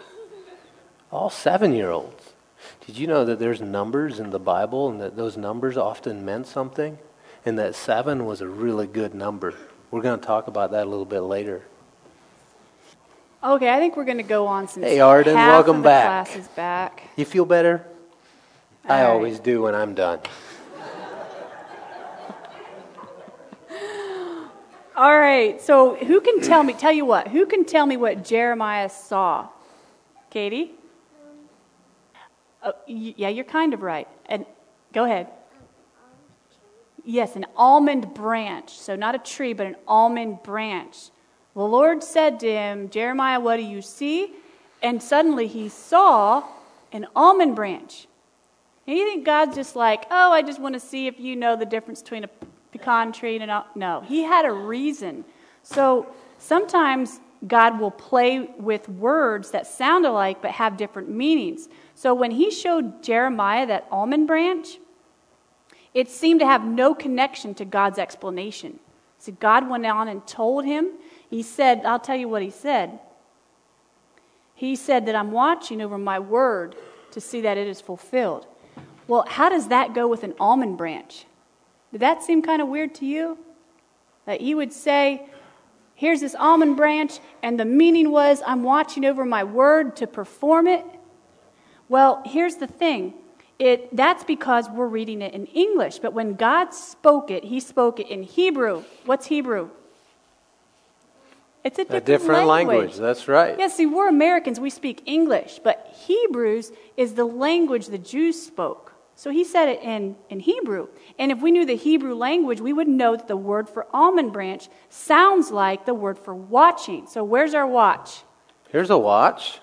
All seven-year-olds. Did you know that there's numbers in the Bible and that those numbers often meant something? And that seven was a really good number. We're going to talk about that a little bit later. Okay, I think we're going to go on since hey, Arden, half welcome of the back. Class is back. You feel better? All I right. always do when I'm done. All right, so who can tell me, tell you what, who can tell me what Jeremiah saw? Katie? Oh, yeah, you're kind of right. And go ahead. Yes, an almond branch. So not a tree, but an almond branch. The Lord said to him, Jeremiah, what do you see? And suddenly he saw an almond branch. And you think God's just like, oh, I just want to see if you know the difference between a pecan tree and an almond. No, he had a reason. So sometimes God will play with words that sound alike but have different meanings. So when he showed Jeremiah that almond branch, it seemed to have no connection to God's explanation. So God went on and told him. He said, I'll tell you what he said. He said that I'm watching over my word to see that it is fulfilled. Well, how does that go with an almond branch? Did that seem kind of weird to you? That he would say, here's this almond branch, and the meaning was I'm watching over my word to perform it? Well, here's the thing. it that's because we're reading it in English. But when God spoke it, he spoke it in Hebrew. What's Hebrew? It's a different, a different language. language. That's right. Yeah, see, we're Americans. We speak English. But Hebrews is the language the Jews spoke. So he said it in, in Hebrew. And if we knew the Hebrew language, we would know that the word for almond branch sounds like the word for watching. So where's our watch? Here's a watch.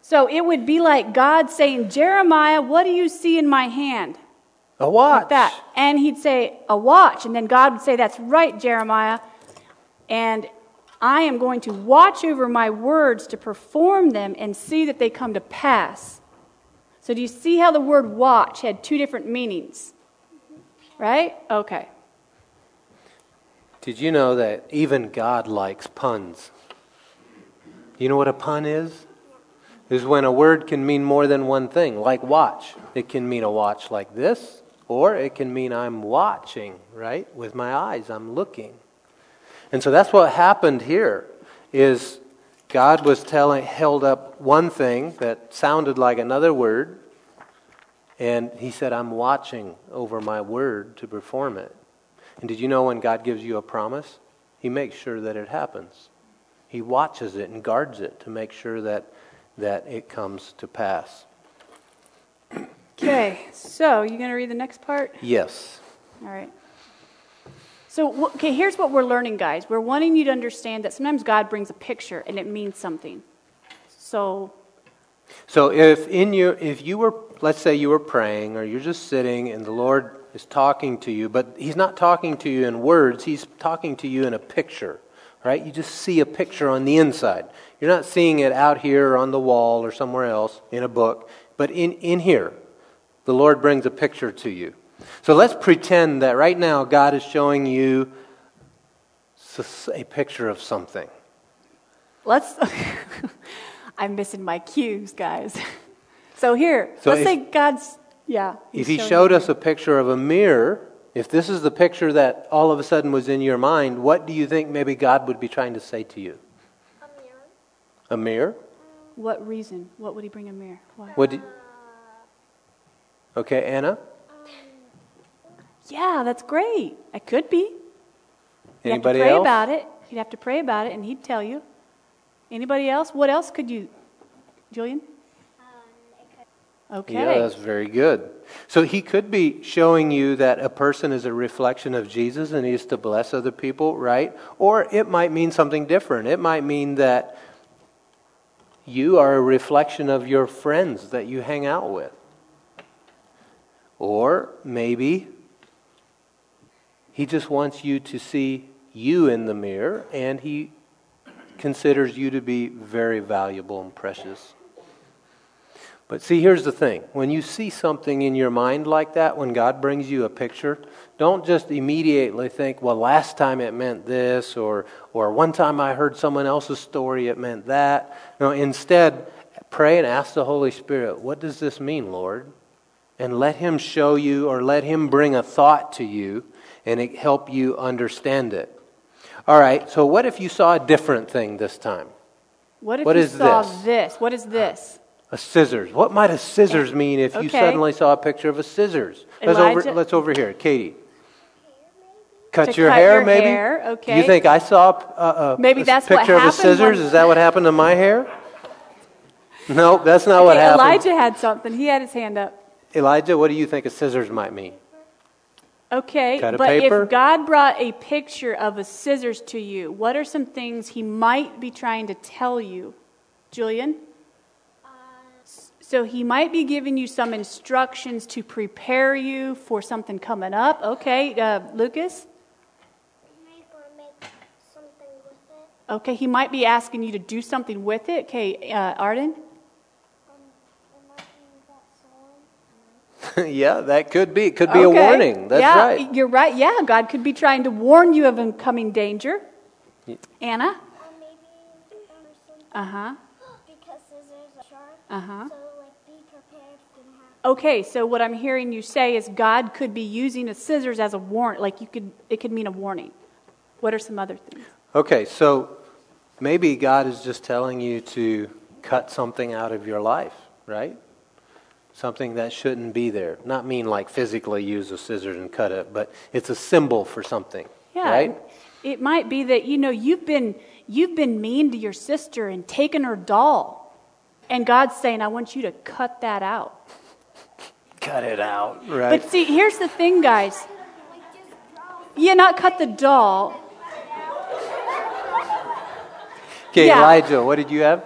So it would be like God saying, Jeremiah, what do you see in my hand? A watch. Like that. And he'd say, a watch. And then God would say, that's right, Jeremiah. And I am going to watch over my words to perform them and see that they come to pass. So do you see how the word watch had two different meanings? Right? Okay. Did you know that even God likes puns? You know what a pun is? Is when a word can mean more than one thing, like watch. It can mean a watch like this, or it can mean I'm watching, right? With my eyes, I'm looking. And so that's what happened here, is God was telling, held up one thing that sounded like another word, and he said, I'm watching over my word to perform it. And did you know when God gives you a promise, he makes sure that it happens. He watches it and guards it to make sure that, that it comes to pass. Okay, so you going to read the next part? Yes. All right. So, okay, here's what we're learning, guys. We're wanting you to understand that sometimes God brings a picture and it means something. So, so if in your, if you were, let's say you were praying or you're just sitting and the Lord is talking to you, but he's not talking to you in words, he's talking to you in a picture, right? You just see a picture on the inside. You're not seeing it out here or on the wall or somewhere else in a book, but in, in here, the Lord brings a picture to you. So let's pretend that right now God is showing you a picture of something. Let's. I'm missing my cues, guys. So here, so let's if, say God's. Yeah. If He showed us a picture of a mirror, if this is the picture that all of a sudden was in your mind, what do you think maybe God would be trying to say to you? A mirror. A mirror? What reason? What would He bring a mirror? Why? What? Do, okay, Anna? Yeah, that's great. I could be. You'd Anybody have to pray else? about it. You'd have to pray about it, and he'd tell you. Anybody else? What else could you, Julian? Okay. Yeah, that's very good. So he could be showing you that a person is a reflection of Jesus and he is to bless other people, right? Or it might mean something different. It might mean that you are a reflection of your friends that you hang out with. Or maybe He just wants you to see you in the mirror, and he considers you to be very valuable and precious. But see, here's the thing. When you see something in your mind like that, when God brings you a picture, don't just immediately think, well, last time it meant this, or, or one time I heard someone else's story, it meant that. No, instead, pray and ask the Holy Spirit, what does this mean, Lord? And let him show you or let him bring a thought to you and it help you understand it. All right, so what if you saw a different thing this time? What if what you is saw this? this? What is this? A scissors. What might a scissors mean if okay. you suddenly saw a picture of a scissors? Let's over, let's over here. Katie. Cut to your cut hair, your maybe? Hair, okay. You think I saw a, a, maybe a that's picture what of a scissors? Is that what happened to my hair? No, that's not okay, what happened. Elijah had something. He had his hand up. Elijah, what do you think a scissors might mean? Okay, but if God brought a picture of a scissors to you, what are some things he might be trying to tell you? Julian? Uh, so he might be giving you some instructions to prepare you for something coming up. Okay, uh, Lucas? He might make something with it. Okay, he might be asking you to do something with it. Okay, uh, Arden? Yeah, that could be. It could be okay. a warning. That's yeah, right. You're right. Yeah, God could be trying to warn you of incoming danger. Yeah. Anna? Or maybe Uh-huh. because scissors are sharp. Uh-huh. So, like, be prepared if it happens. Okay, so what I'm hearing you say is God could be using a scissors as a warrant. Like, you could, it could mean a warning. What are some other things? Okay, so maybe God is just telling you to cut something out of your life, right? something that shouldn't be there. Not mean like physically use a scissors and cut it, but it's a symbol for something, yeah, right? It might be that, you know, you've been you've been mean to your sister and taken her doll, and God's saying, I want you to cut that out. Cut it out, right? But see, here's the thing, guys. Yeah, not cut the doll. Okay, yeah. Elijah, what did you have?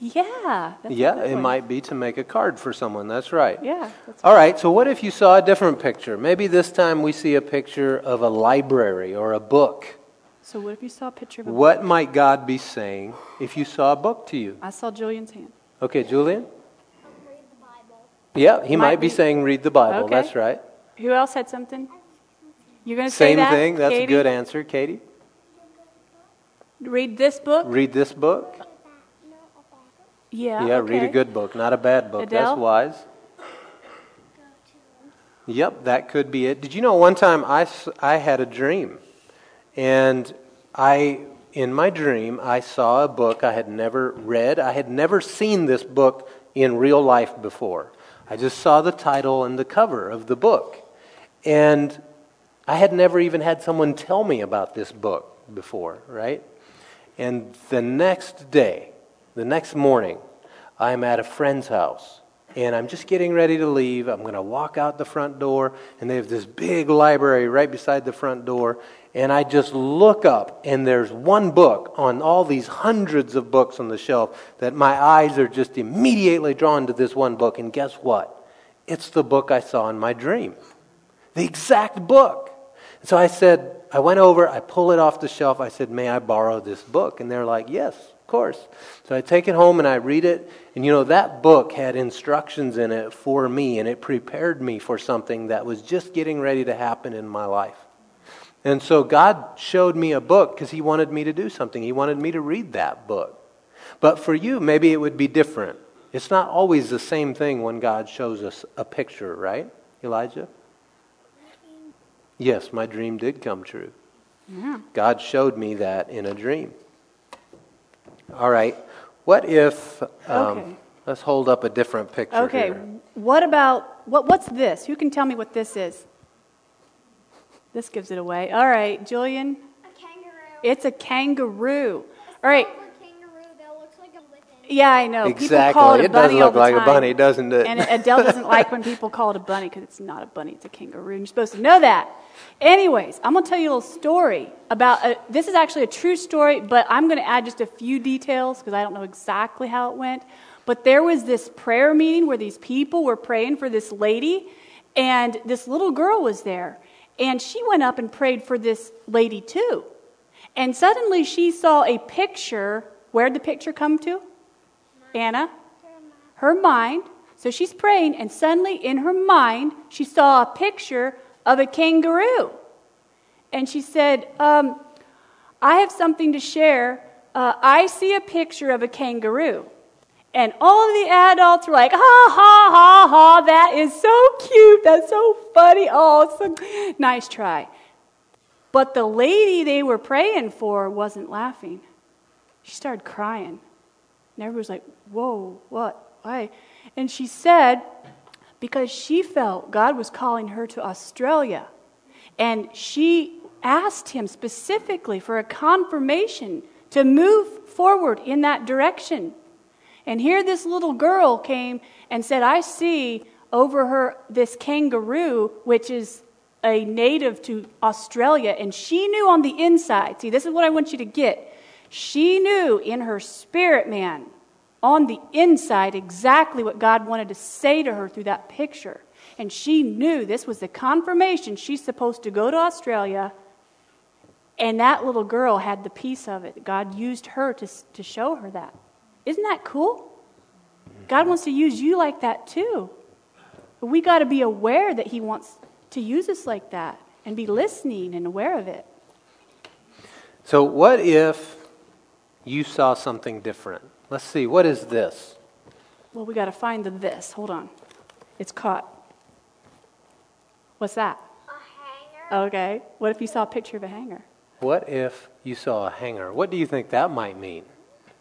Yeah. Yeah, it might be to make a card for someone. That's right. Yeah. That's All right, so what if you saw a different picture? Maybe this time we see a picture of a library or a book. So what if you saw a picture of a book? What might God be saying if you saw a book to you? I saw Julian's hand. Okay, Julian? Read the Bible. Yeah, he might, might be saying read the Bible. Okay. That's right. Who else had something? You're going to say that? Same thing. That's Katie? A good answer. Katie? Read this book? Read this book. Yeah, yeah. Okay. Read a good book, not a bad book. Adele? That's wise. Yep, that could be it. Did you know one time I, I had a dream? And I, in my dream, I saw a book I had never read. I had never seen this book in real life before. I just saw the title and the cover of the book. And I had never even had someone tell me about this book before, right? And the next day, the next morning, I'm at a friend's house, and I'm just getting ready to leave. I'm going to walk out the front door, and they have this big library right beside the front door, and I just look up, and there's one book on all these hundreds of books on the shelf that my eyes are just immediately drawn to this one book, and guess what? It's the book I saw in my dream, the exact book. And so I said, I went over, I pull it off the shelf, I said, may I borrow this book? And they're like, yes. Course. So I take it home and I read it, and you know, that book had instructions in it for me, and it prepared me for something that was just getting ready to happen in my life. And so God showed me a book because He wanted me to do something. He wanted me to read that book. But for you, maybe it would be different. It's not always the same thing when God shows us a picture, right, Elijah? Yes, my dream did come true. Yeah. God showed me that in a dream. All right. What if, um, okay. Let's hold up a different picture okay. here. Okay. What about, what? what's this? Who can tell me what this is? This gives it away. All right, Julian. A kangaroo. It's a kangaroo. All right. A kangaroo that looks like a lion. Yeah, I know. Exactly. People call it a it bunny does look all the like time. A bunny, doesn't it? And Adele doesn't like when people call it a bunny because it's not a bunny, it's a kangaroo. And you're supposed to know that. Anyways, I'm going to tell you a little story about, a, this is actually a true story, but I'm going to add just a few details because I don't know exactly how it went. But there was this prayer meeting where these people were praying for this lady, and this little girl was there. And she went up and prayed for this lady too. And suddenly she saw a picture. Where'd the picture come to? Anna? Her mind. So she's praying, and suddenly in her mind, she saw a picture of a kangaroo. And she said, um, I have something to share. Uh, I see a picture of a kangaroo. And all of the adults were like, ha, ha, ha, ha, that is so cute. That's so funny. Awesome. Nice try. But the lady they were praying for wasn't laughing. She started crying. And everybody was like, whoa, what, why? And she said, because she felt God was calling her to Australia. And she asked Him specifically for a confirmation to move forward in that direction. And here this little girl came and said, I see over her this kangaroo, which is a native to Australia. And she knew on the inside, see, this is what I want you to get. She knew in her spirit, man, on the inside, exactly what God wanted to say to her through that picture. And she knew this was the confirmation she's supposed to go to Australia. And that little girl had the piece of it. God used her to, to show her that. Isn't that cool? God wants to use you like that too. But we got to be aware that He wants to use us like that and be listening and aware of it. So what if you saw something different? Let's see, what is this? Well, we got to find the this. Hold on. It's caught. What's that? A hanger. Okay. What if you saw a picture of a hanger? What if you saw a hanger? What do you think that might mean?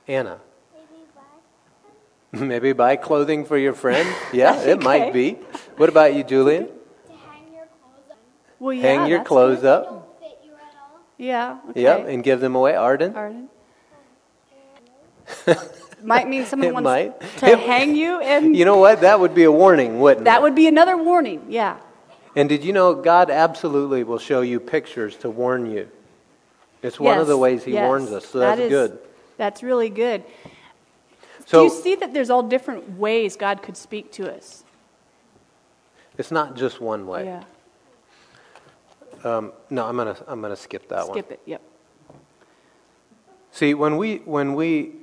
Anna? Maybe Maybe buy clothing for your friend. Yeah, okay. It might be. What about you, Julian? To hang your clothes up. Well, yeah, hang your clothes good. Up. Don't fit you at all. Yeah. Okay. Yeah, and give them away. Arden. Arden. Might mean someone it wants might. To it, hang you. And you know what? That would be a warning, wouldn't that it? That would be another warning, yeah. And did you know God absolutely will show you pictures to warn you? It's one yes, of the ways he yes. warns us, so that's that is, good. That's really good. So, do you see that there's all different ways God could speak to us? It's not just one way. Yeah. Um, no, I'm gonna I'm gonna skip that skip one. Skip it. Yep. See, when we when we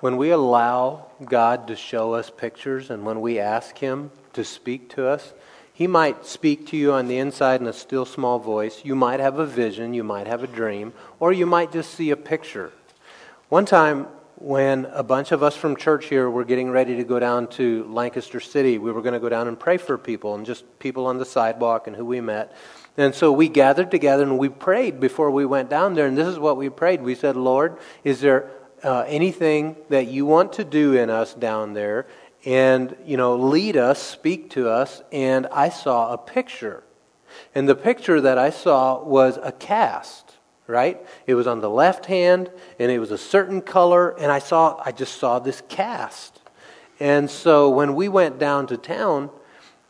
when we allow God to show us pictures, and when we ask Him to speak to us, He might speak to you on the inside in a still small voice. You might have a vision, you might have a dream, or you might just see a picture. One time when a bunch of us from church here were getting ready to go down to Lancaster City, we were going to go down and pray for people and just people on the sidewalk and who we met. And so we gathered together and we prayed before we went down there, and this is what we prayed. We said, Lord, is there uh, anything that you want to do in us down there? And, you know, lead us, speak to us. And I saw a picture. And the picture that I saw was a cast, right? It was on the left hand, and it was a certain color. And I saw, I just saw this cast. And so when we went down to town,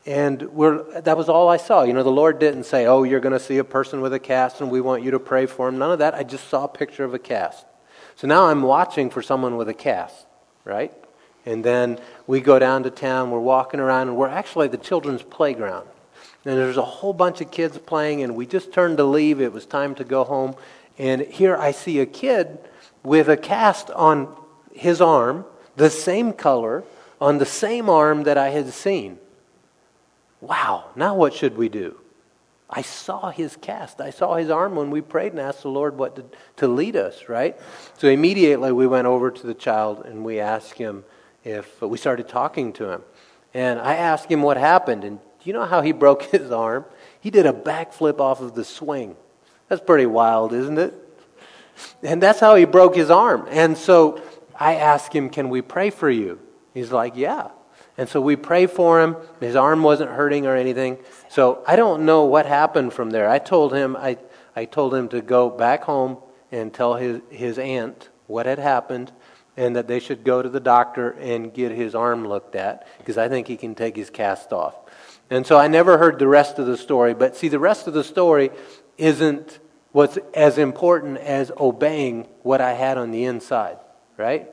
and we're, that was all I saw. You know, the Lord didn't say, oh, you're going to see a person with a cast, and we want you to pray for him. None of that. I just saw a picture of a cast. So now I'm watching for someone with a cast, right? And then we go down to town, we're walking around, and we're actually at the children's playground. And there's a whole bunch of kids playing, and we just turned to leave. It was time to go home. And here I see a kid with a cast on his arm, the same color, on the same arm that I had seen. Wow, now what should we do? I saw his cast. I saw his arm when we prayed and asked the Lord what to, to lead us, right? So immediately we went over to the child and we asked him, If we started talking to him. And I asked him what happened. And do you know how he broke his arm? He did a backflip off of the swing. That's pretty wild, isn't it? And that's how he broke his arm. And so I asked him, can we pray for you? He's like, yeah. And so we pray for him. His arm wasn't hurting or anything. So I don't know what happened from there. I told him, I, I told him to go back home and tell his, his aunt what had happened, and that they should go to the doctor and get his arm looked at, because I think he can take his cast off. And so I never heard the rest of the story, but see, the rest of the story isn't what's as important as obeying what I had on the inside, right?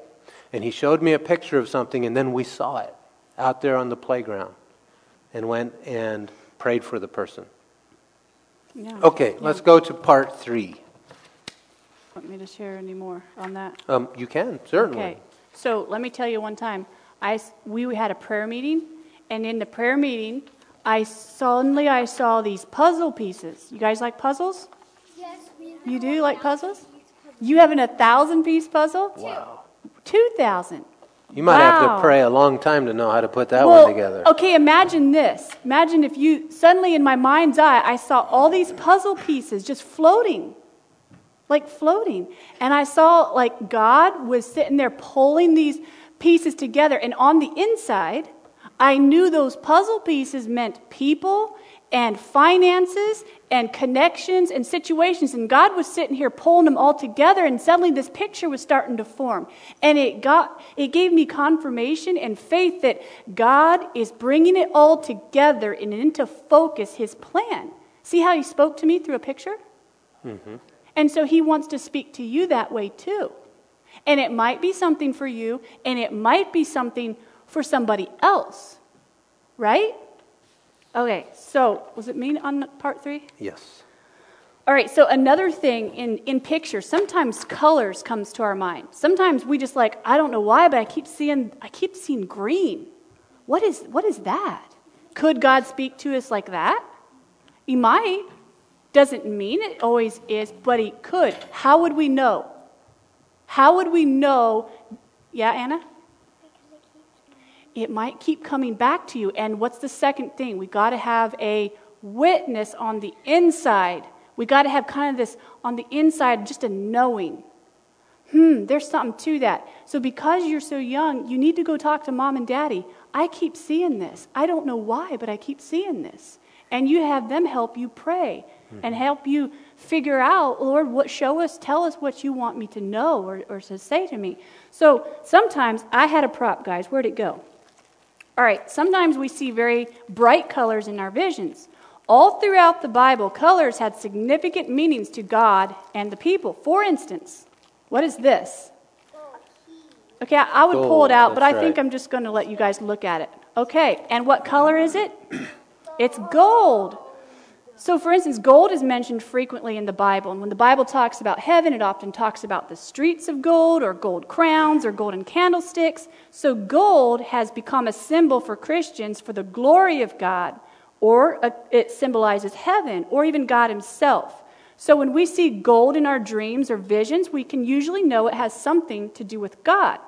And he showed me a picture of something, and then we saw it out there on the playground and went and prayed for the person. Yeah. Okay, yeah. Let's go to part three. Want me to share any more on that? Um, you can, certainly. Okay. So let me tell you one time. I, we had a prayer meeting, and in the prayer meeting, I suddenly I saw these puzzle pieces. You guys like puzzles? Yes, we do. You do like puzzles? You having a thousand-piece puzzle? Wow. Two thousand. You might wow. have to pray a long time to know how to put that well, one together. Okay, imagine this. Imagine if you, suddenly in my mind's eye, I saw all these puzzle pieces just floating. Like floating. And I saw like God was sitting there pulling these pieces together. And on the inside, I knew those puzzle pieces meant people and finances and connections and situations. And God was sitting here pulling them all together. And suddenly this picture was starting to form. And it got it gave me confirmation and faith that God is bringing it all together and into focus his plan. See how he spoke to me through a picture? Mm-hmm. And so he wants to speak to you that way too. And it might be something for you, and it might be something for somebody else. Right? Okay, so was it me on part three? Yes. All right, so another thing in, in pictures, sometimes colors comes to our mind. Sometimes we just like, I don't know why, but I keep seeing I keep seeing green. What is what is that? Could God speak to us like that? He might. Doesn't mean it always is, but he could. How would we know? How would we know? Yeah, Anna? It might keep coming back to you. And what's the second thing? We got to have a witness on the inside. We got to have kind of this on the inside, just a knowing. hmm, there's something to that. So because you're so young, you need to go talk to mom and daddy. I keep seeing this. I don't know why, but I keep seeing this. And you have them help you pray and help you figure out, Lord, what, show us, tell us what you want me to know or, or to say to me. So sometimes I had a prop, guys. Where'd it go? All right, sometimes we see very bright colors in our visions. All throughout the Bible, colors had significant meanings to God and the people. For instance, what is this? Okay, I would pull it out, but I think I'm just going to let you guys look at it. Okay, and what color is it? It's gold. So, for instance, gold is mentioned frequently in the Bible. And when the Bible talks about heaven, it often talks about the streets of gold or gold crowns or golden candlesticks. So gold has become a symbol for Christians for the glory of God, or a, it symbolizes heaven or even God himself. So when we see gold in our dreams or visions, we can usually know it has something to do with God.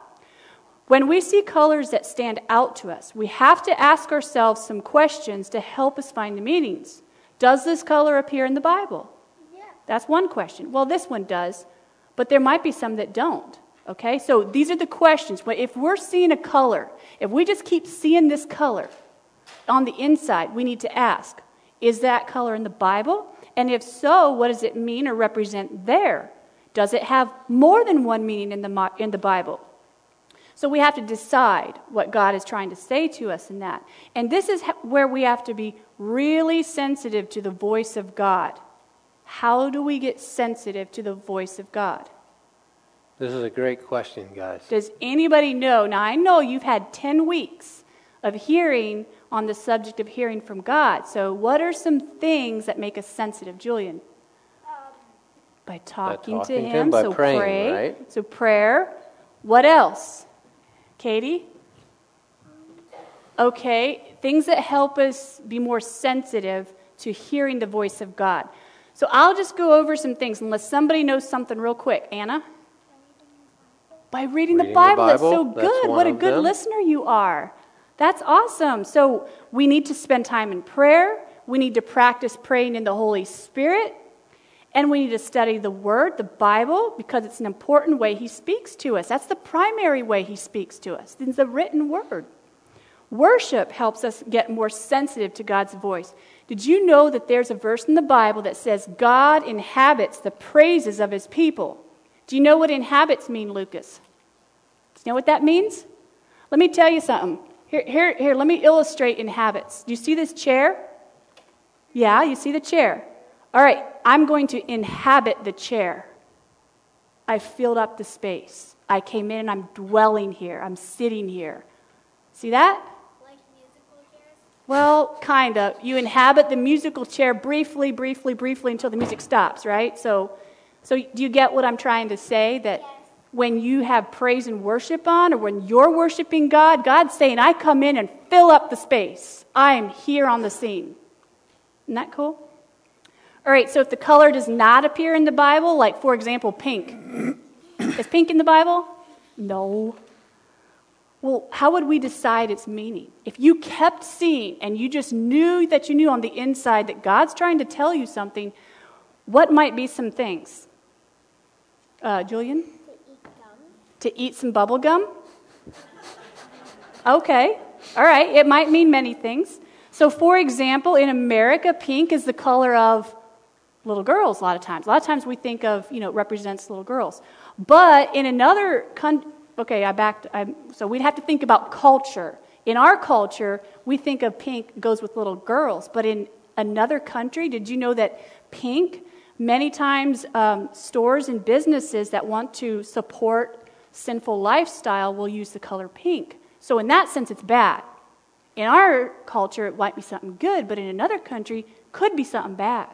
When we see colors that stand out to us, we have to ask ourselves some questions to help us find the meanings. Does this color appear in the Bible? Yeah. That's one question. Well, this one does, but there might be some that don't. Okay, so these are the questions. If we're seeing a color, if we just keep seeing this color on the inside, we need to ask, is that color in the Bible? And if so, what does it mean or represent there? Does it have more than one meaning in the in the Bible? So we have to decide what God is trying to say to us in that. And this is where we have to be really sensitive to the voice of God. How do we get sensitive to the voice of God? This is a great question, guys. Does anybody know? Now, I know you've had ten weeks of hearing on the subject of hearing from God. So what are some things that make us sensitive, Julian? Um, by, talking by talking to Him. To him by so praying, pray. Right? So prayer. What else? Katie? Okay, things that help us be more sensitive to hearing the voice of God. So I'll just go over some things, unless somebody knows something real quick. Anna? By reading, reading the, Bible. the Bible. That's so good. That's what a good them. listener you are. That's awesome. So we need to spend time in prayer. We need to practice praying in the Holy Spirit. And we need to study the Word, the Bible, because it's an important way He speaks to us. That's the primary way He speaks to us. It's the written Word. Worship helps us get more sensitive to God's voice. Did you know that there's a verse in the Bible that says, God inhabits the praises of His people? Do you know what inhabits mean, Lucas? Do you know what that means? Let me tell you something. Here, here, here, let me illustrate inhabits. Do you see this chair? Yeah, you see the chair. All right, I'm going to inhabit the chair. I filled up the space. I came in and I'm dwelling here. I'm sitting here. See that? Like musical chairs? Well, kind of. You inhabit the musical chair briefly, briefly, briefly until the music stops, right? So, so do you get what I'm trying to say? That yes. When you have praise and worship on, or when you're worshiping God, God's saying, I come in and fill up the space. I am here on the scene. Isn't that cool? All right, so if the color does not appear in the Bible, like, for example, pink. Is pink in the Bible? No. Well, how would we decide its meaning? If you kept seeing and you just knew that you knew on the inside that God's trying to tell you something, what might be some things? Uh, Julian? To eat gum. To eat some bubble gum? Okay. All right, it might mean many things. So, for example, in America, pink is the color of little girls a lot of times. A lot of times we think of, you know, it represents little girls. But in another country, okay, I backed, I, so we'd have to think about culture. In our culture, we think of pink goes with little girls. But in another country, did you know that pink, many times um, stores and businesses that want to support sinful lifestyle will use the color pink. So in that sense, it's bad. In our culture, it might be something good, but in another country, could be something bad.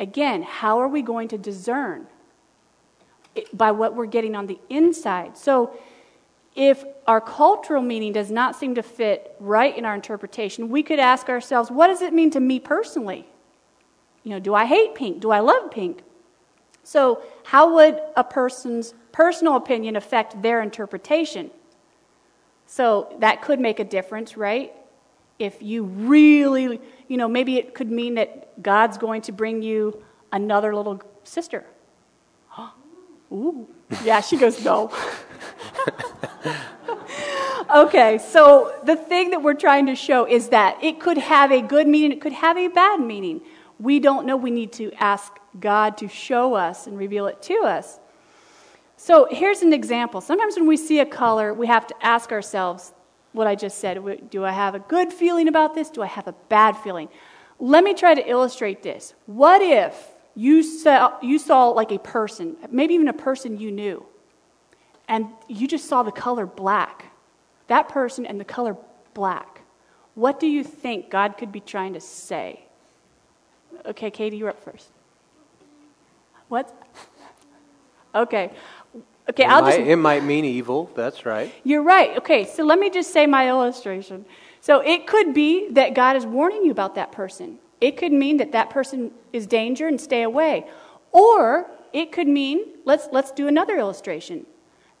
Again, how are we going to discern it by what we're getting on the inside? So if our cultural meaning does not seem to fit right in our interpretation, we could ask ourselves, what does it mean to me personally? You know, do I hate pink? Do I love pink? So how would a person's personal opinion affect their interpretation? So that could make a difference, right? If you really, you know, maybe it could mean that God's going to bring you another little sister. Ooh. Yeah, she goes, no. Okay, so the thing that we're trying to show is that it could have a good meaning, it could have a bad meaning. We don't know. We need to ask God to show us and reveal it to us. So here's an example. Sometimes when we see a color, we have to ask ourselves what I just said. Do I have a good feeling about this? Do I have a bad feeling? Let me try to illustrate this. What if you saw, you saw like a person, maybe even a person you knew, and you just saw the color black? That person and the color black. What do you think God could be trying to say? Okay, Katie, you're up first. What? Okay. Okay, it I'll might, just... It might mean evil, that's right. You're right. Okay, so let me just say my illustration. So it could be that God is warning you about that person. It could mean that that person is danger and stay away. Or it could mean, let's let's do another illustration.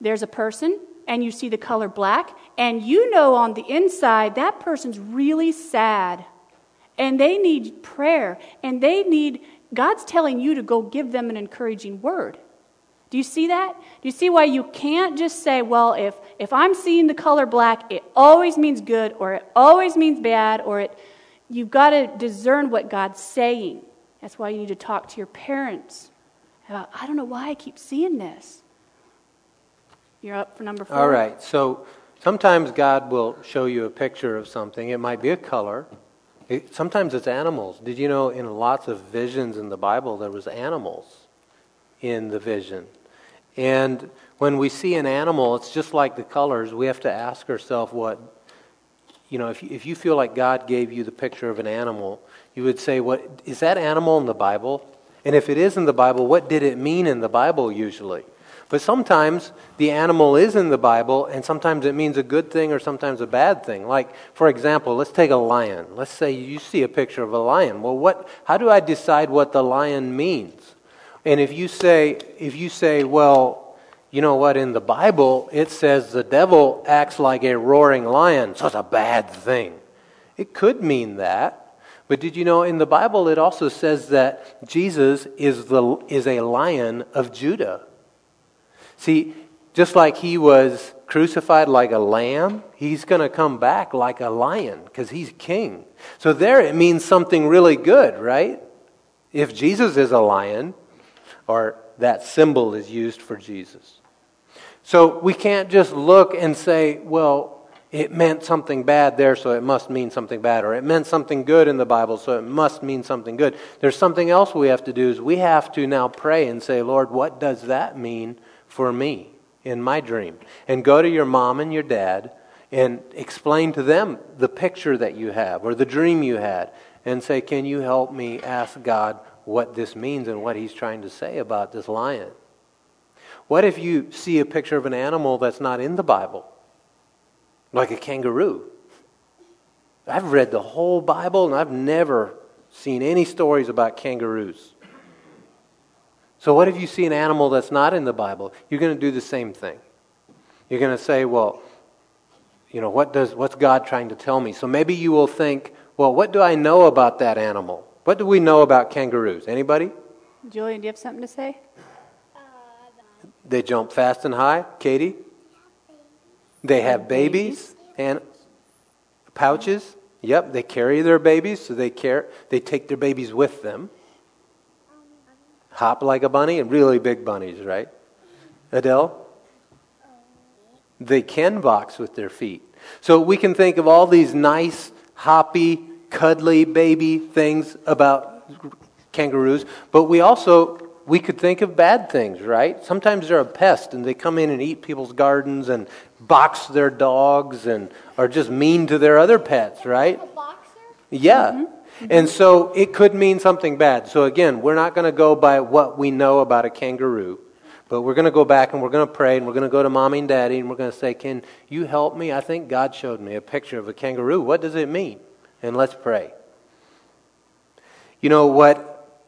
There's a person, and you see the color black, and you know on the inside that person's really sad, and they need prayer, and they need, God's telling you to go give them an encouraging word. Do you see that? Do you see why you can't just say, well, if, if I'm seeing the color black, it always means good, or it always means bad, or it, you've got to discern what God's saying. That's why you need to talk to your parents about, I don't know why I keep seeing this. You're up for number four. All right, so sometimes God will show you a picture of something. It might be a color. It, sometimes it's animals. Did you know in lots of visions in the Bible there was animals in the vision? And when we see an animal, it's just like the colors. We have to ask ourselves what, you know, if you, if you feel like God gave you the picture of an animal, you would say, what is that animal in the Bible? And if it is in the Bible, what did it mean in the Bible usually? But sometimes the animal is in the Bible, and sometimes it means a good thing or sometimes a bad thing. Like, for example, let's take a lion. Let's say you see a picture of a lion. Well, what? How do I decide what the lion means? And if you say, if you say, well, you know what, in the Bible, it says the devil acts like a roaring lion, so it's a bad thing. It could mean that. But did you know in the Bible it also says that Jesus is the is a lion of Judah. See, just like he was crucified like a lamb, he's going to come back like a lion because he's king. So there it means something really good, right? If Jesus is a lion, or that symbol is used for Jesus. So we can't just look and say, well, it meant something bad there, so it must mean something bad. Or it meant something good in the Bible, so it must mean something good. There's something else we have to do is we have to now pray and say, Lord, what does that mean for me in my dream? And go to your mom and your dad and explain to them the picture that you have or the dream you had and say, can you help me ask God what this means and what he's trying to say about this lion? What if you see a picture of an animal that's not in the Bible? Like a kangaroo. I've read the whole Bible and I've never seen any stories about kangaroos. So what if you see an animal that's not in the Bible? You're going to do the same thing. You're going to say, well, you know, what does what's God trying to tell me? So maybe you will think, well, what do I know about that animal? What do we know about kangaroos? Anybody? Julian, do you have something to say? Uh, they jump fast and high. Katie? They have babies and pouches. Yep, they carry their babies, so they care. They take their babies with them. Hop like a bunny, and really big bunnies, right? Adele? They can box with their feet. So we can think of all these nice, hoppy, cuddly baby things about kangaroos, but we also... we could think of bad things, right? Sometimes they're a pest and they come in and eat people's gardens and box their dogs and are just mean to their other pets, right? A boxer? Yeah. Mm-hmm. And so it could mean something bad. So again, we're not going to go by what we know about a kangaroo, but we're going to go back and we're going to pray and we're going to go to mommy and daddy and we're going to say, can you help me? I think God showed me a picture of a kangaroo. What does it mean? And let's pray. You know what?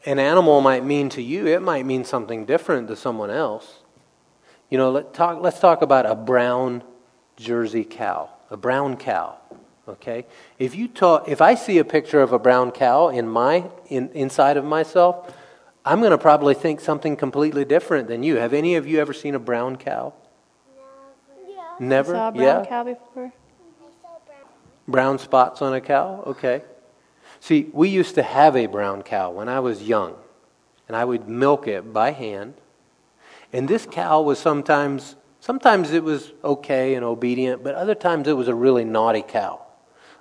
An animal might mean to you, it might mean something different to someone else. You know, let talk, let's talk about a brown Jersey cow, a brown cow, okay? If you talk, if I see a picture of a brown cow in my in, inside of myself, I'm going to probably think something completely different than you. Have any of you ever seen a brown cow? Never? I saw a brown yeah. cow before. Brown spots on a cow? Okay. See, we used to have a brown cow when I was young, and I would milk it by hand. And this cow was sometimes, sometimes it was okay and obedient, but other times it was a really naughty cow.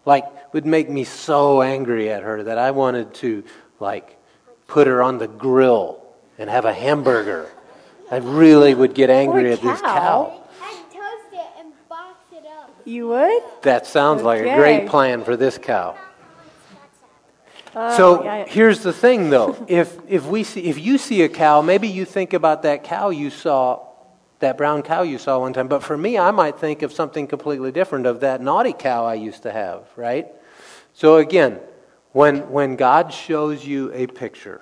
Like, would make me so angry at her that I wanted to, like, put her on the grill and have a hamburger. I really would get angry at this cow. You would? That sounds okay. like a great plan for this cow. Uh, so yeah, yeah. here's the thing, though. if if we see, if you see a cow, maybe you think about that cow you saw, that brown cow you saw one time. But for me, I might think of something completely different, of that naughty cow I used to have, right? So again, when when God shows you a picture,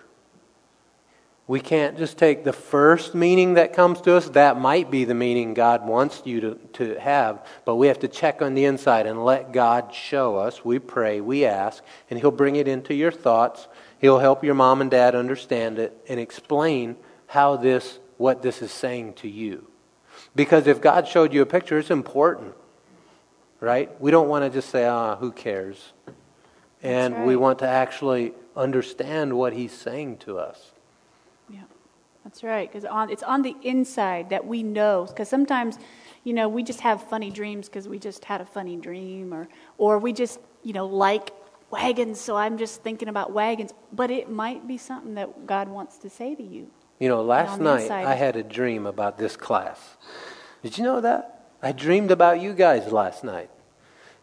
we can't just take the first meaning that comes to us. That might be the meaning God wants you to, to have, but we have to check on the inside and let God show us. We pray, we ask, and He'll bring it into your thoughts. He'll help your mom and dad understand it and explain how this, what this is saying to you. Because if God showed you a picture, it's important, right? We don't want to just say, ah, oh, who cares? And That's right. we want to actually understand what He's saying to us. That's right, because on, it's on the inside that we know. Because sometimes, you know, we just have funny dreams because we just had a funny dream, or or we just, you know, like wagons, so I'm just thinking about wagons. But it might be something that God wants to say to you. You know, last night I had a dream about this class. Did you know that? I dreamed about you guys last night.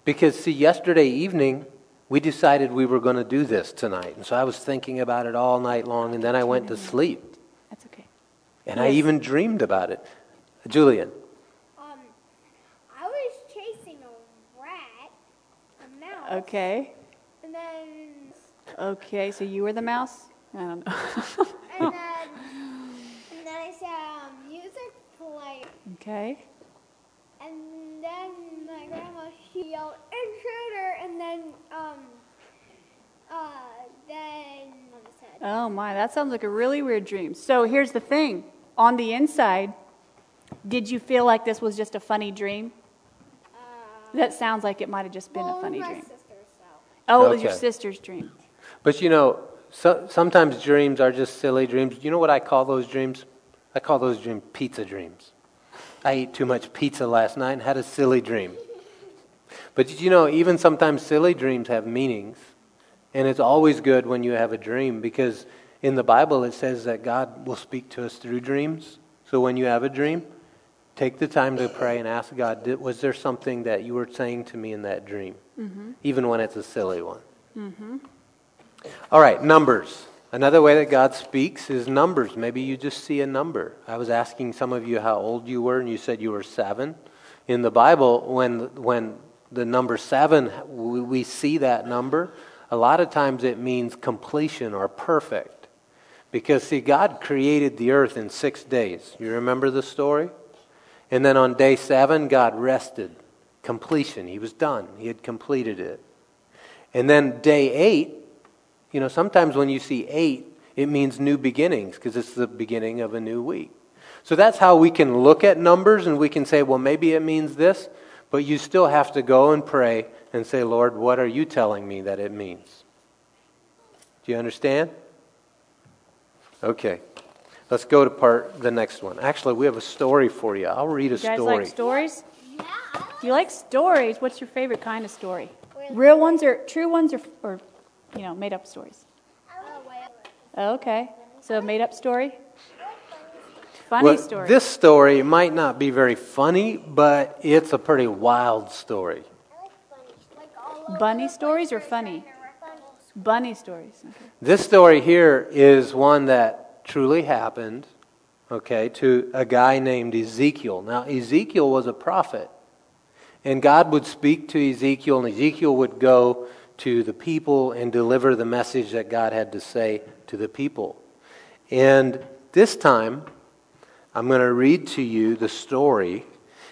Because, see, yesterday evening, we decided we were going to do this tonight. And so I was thinking about it all night long, and then I went to sleep. And yes. I even dreamed about it. Julian. Um, I was chasing a rat, a mouse. Okay. And then... Okay, so you were the mouse? I don't know. and, then, and then I saw music play. Okay. And then my grandma, she yelled, intruder! And then, um, uh, then... Oh my, that sounds like a really weird dream. So here's the thing. On the inside, did you feel like this was just a funny dream? Uh, that sounds like it might have just been well, a funny my dream. Sister's, so. Oh, okay. It was your sister's dream. But you know, so, sometimes dreams are just silly dreams. You know what I call those dreams? I call those dreams pizza dreams. I ate too much pizza last night and had a silly dream. But did you know, even sometimes silly dreams have meanings? And it's always good when you have a dream, because in the Bible it says that God will speak to us through dreams. So when you have a dream, take the time to pray and ask God, was there something that you were saying to me in that dream? Mm-hmm. Even when it's a silly one. Mm-hmm. All right, numbers. Another way that God speaks is numbers. Maybe you just see a number. I was asking some of you how old you were, and you said you were seven. In the Bible, when when the number seven, we see that number. A lot of times it means completion or perfect. Because, see, God created the earth in six days. You remember the story? And then on day seven, God rested. Completion. He was done. He had completed it. And then day eight, you know, sometimes when you see eight, it means new beginnings, because it's the beginning of a new week. So that's how we can look at numbers, and we can say, well, maybe it means this, but you still have to go and pray and say, Lord, what are you telling me that it means? Do you understand? Okay. Let's go to part the next one. Actually, we have a story for you. I'll read a you guys story. You like stories? Yeah. If you like stories, what's your favorite kind of story? Real ones or true ones or, or you know, made-up stories? Okay. So a made-up story? Funny well, story. This story might not be very funny, but it's a pretty wild story. Bunny stories or funny? Bunny stories. Okay. This story here is one that truly happened, okay, to a guy named Ezekiel. Now, Ezekiel was a prophet, and God would speak to Ezekiel, and Ezekiel would go to the people and deliver the message that God had to say to the people. And this time, I'm going to read to you the story.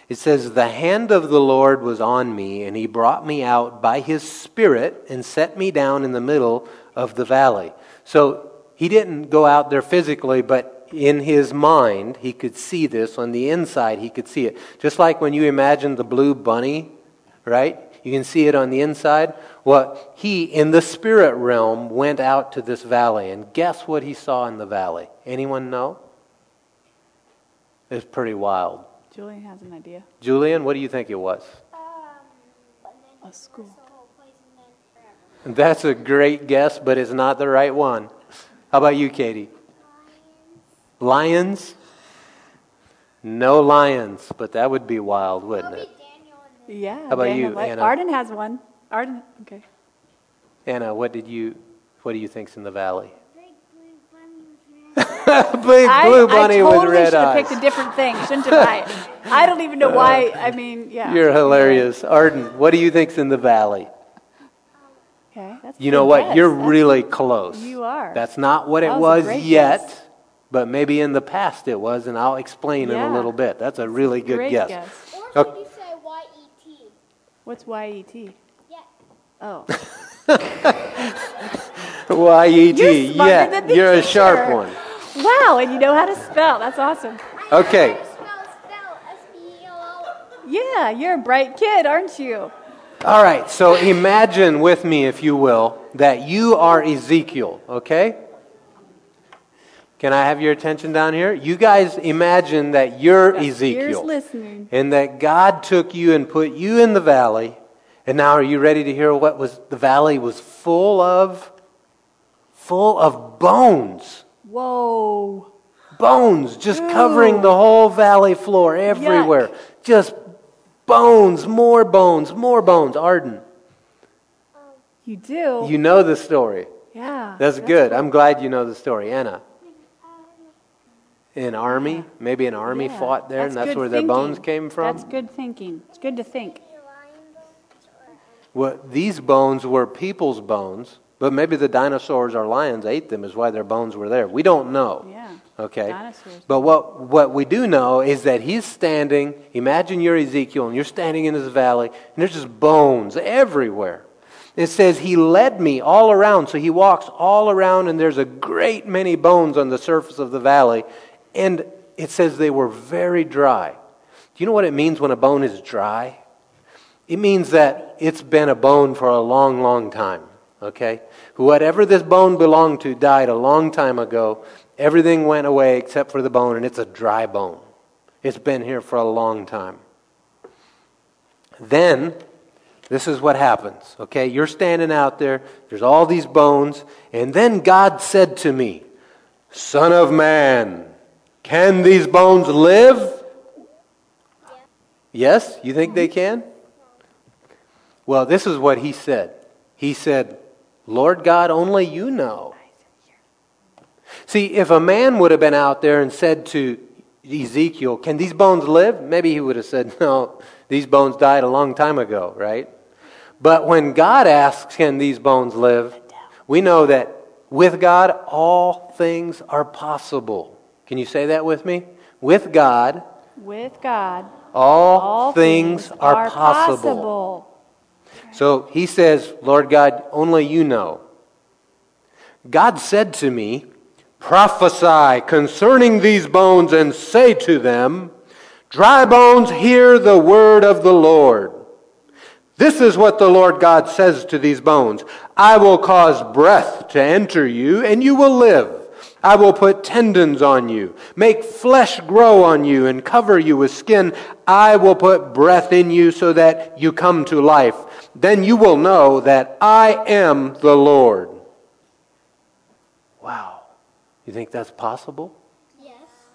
It says, the hand of the Lord was on me, and He brought me out by His Spirit and set me down in the middle of the valley. So he didn't go out there physically, but in his mind, he could see this. On the inside, he could see it. Just like when you imagine the blue bunny, right? You can see it on the inside. Well, he, in the spirit realm, went out to this valley. And guess what he saw in the valley? Anyone know? It's pretty wild. Julian has an idea. Julian, what do you think it was? Um, a school. That's a great guess, but it's not the right one. How about you, Katie? Lions? No lions, but that would be wild, wouldn't it? Yeah. How about Daniel, you, Anna? Arden has one. Arden, okay. Anna, what did you? What do you think's in the valley? Big blue bunny with red eyes. Big blue bunny with red eyes. I totally should have picked a different thing. Shouldn't have I? I don't even know why. I mean, yeah. You're hilarious, Arden. What do you think's in the valley? Okay, that's you know what? Guess. You're that's really good. Close. You are. That's not what that it was, was yet. Guess. But maybe in the past it was, and I'll explain yeah. in a little bit. That's a really good Great guess. guess. Or could okay. you say Y E T? What's Y E T? Yeah. Oh. Y E T, you're yeah. Than the you're teacher. A sharp one. Wow, and you know how to spell. That's awesome. I okay. Know how to spell, spell, S B E L L. Yeah, you're a bright kid, aren't you? All right, so imagine with me, if you will, that you are Ezekiel, okay? Can I have your attention down here? You guys imagine that you're Ezekiel. And that God took you and put you in the valley. And now are you ready to hear what was the valley was full of? Full of bones. Whoa. Bones just Ew. Covering the whole valley floor everywhere. Yuck. Just bones, more bones, more bones. Arden. You do? You know the story. Yeah. That's, that's good. Cool. I'm glad you know the story. Anna. An army, maybe an army yeah, fought there, and that's where thinking. Their bones came from. That's good thinking. It's good to think. Well, these bones were people's bones, but maybe the dinosaurs or lions ate them, is why their bones were there. We don't know. Yeah. Okay. Dinosaurs. But what what we do know is that he's standing. Imagine you're Ezekiel, and you're standing in this valley, and there's just bones everywhere. It says, he led me all around. So he walks all around, and there's a great many bones on the surface of the valley. And it says they were very dry. Do you know what it means when a bone is dry? It means that it's been a bone for a long, long time. Okay? Whatever this bone belonged to died a long time ago. Everything went away except for the bone, and it's a dry bone. It's been here for a long time. Then, this is what happens. Okay? You're standing out there. There's all these bones. And then God said to me, Son of man, can these bones live? Yeah. Yes? You think they can? Well, this is what he said. He said, Lord God, only you know. See, if a man would have been out there and said to Ezekiel, can these bones live? Maybe he would have said, no, these bones died a long time ago, right? But when God asks, can these bones live? We know that with God, all things are possible. Can you say that with me? With God. With God. All, all things, things are, are possible. possible. So he says, Lord God, only you know. God said to me, prophesy concerning these bones and say to them, dry bones, hear the word of the Lord. This is what the Lord God says to these bones. I will cause breath to enter you and you will live. I will put tendons on you, make flesh grow on you, and cover you with skin. I will put breath in you so that you come to life. Then you will know that I am the Lord. Wow. You think that's possible? Yes.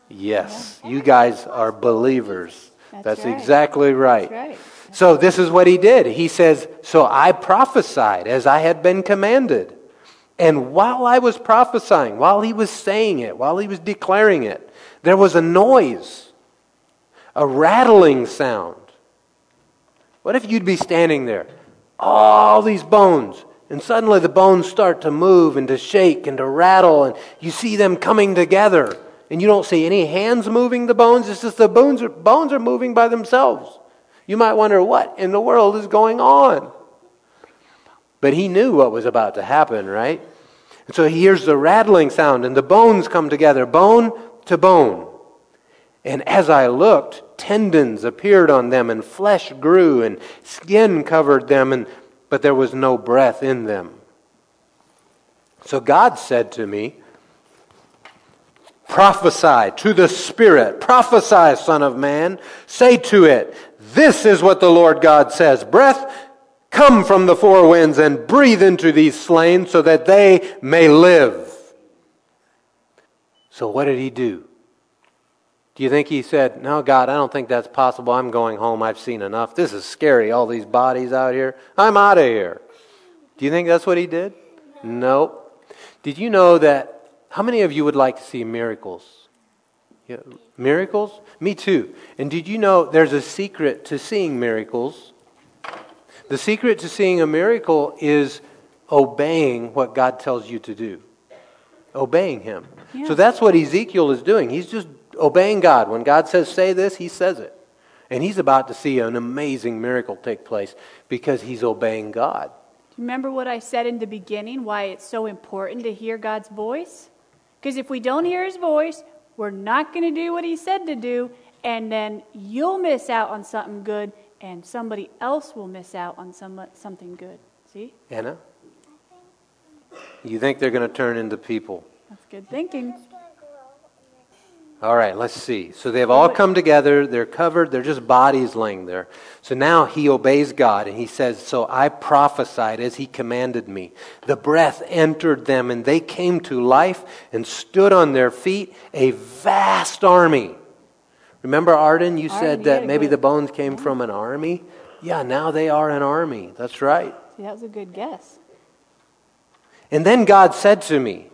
Yes. You guys are believers. That's, that's right. exactly right. That's right. That's so this is what he did. He says, so I prophesied as I had been commanded. And while I was prophesying, while he was saying it, while he was declaring it, there was a noise, a rattling sound. What if you'd be standing there, all these bones, and suddenly the bones start to move and to shake and to rattle, and you see them coming together, and you don't see any hands moving the bones, it's just the bones are, bones are moving by themselves. You might wonder, what in the world is going on? But he knew what was about to happen, right? And so he hears the rattling sound, and the bones come together, bone to bone. And as I looked, tendons appeared on them, and flesh grew, and skin covered them, and but there was no breath in them. So God said to me, prophesy to the Spirit, prophesy, Son of Man, say to it, this is what the Lord God says, breath, come from the four winds and breathe into these slain so that they may live. So what did he do? Do you think he said, no, God, I don't think that's possible. I'm going home. I've seen enough. This is scary, all these bodies out here. I'm out of here. Do you think that's what he did? No. Nope. Did you know that, how many of you would like to see miracles? Yeah, miracles? Me too. And did you know there's a secret to seeing miracles? The secret to seeing a miracle is obeying what God tells you to do. Obeying him. Yeah. So that's what Ezekiel is doing. He's just obeying God. When God says, say this, he says it. And he's about to see an amazing miracle take place because he's obeying God. Do you remember what I said in the beginning, why it's so important to hear God's voice? Because if we don't hear his voice, we're not going to do what he said to do, and then you'll miss out on something good, and somebody else will miss out on some, something good. See? Anna? You think they're going to turn into people. That's good thinking. All right, let's see. So they've all come together. They're covered. They're just bodies laying there. So now he obeys God, and he says, so I prophesied as he commanded me. The breath entered them, and they came to life and stood on their feet, a vast army. Remember, Arden, you Arden, said that maybe good. The bones came from an army? Yeah, now they are an army. That's right. See, that was a good guess. And then God said to me,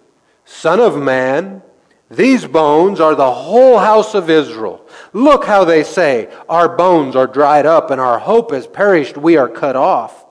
Son of man, these bones are the whole house of Israel. Look how they say, our bones are dried up and our hope has perished, we are cut off.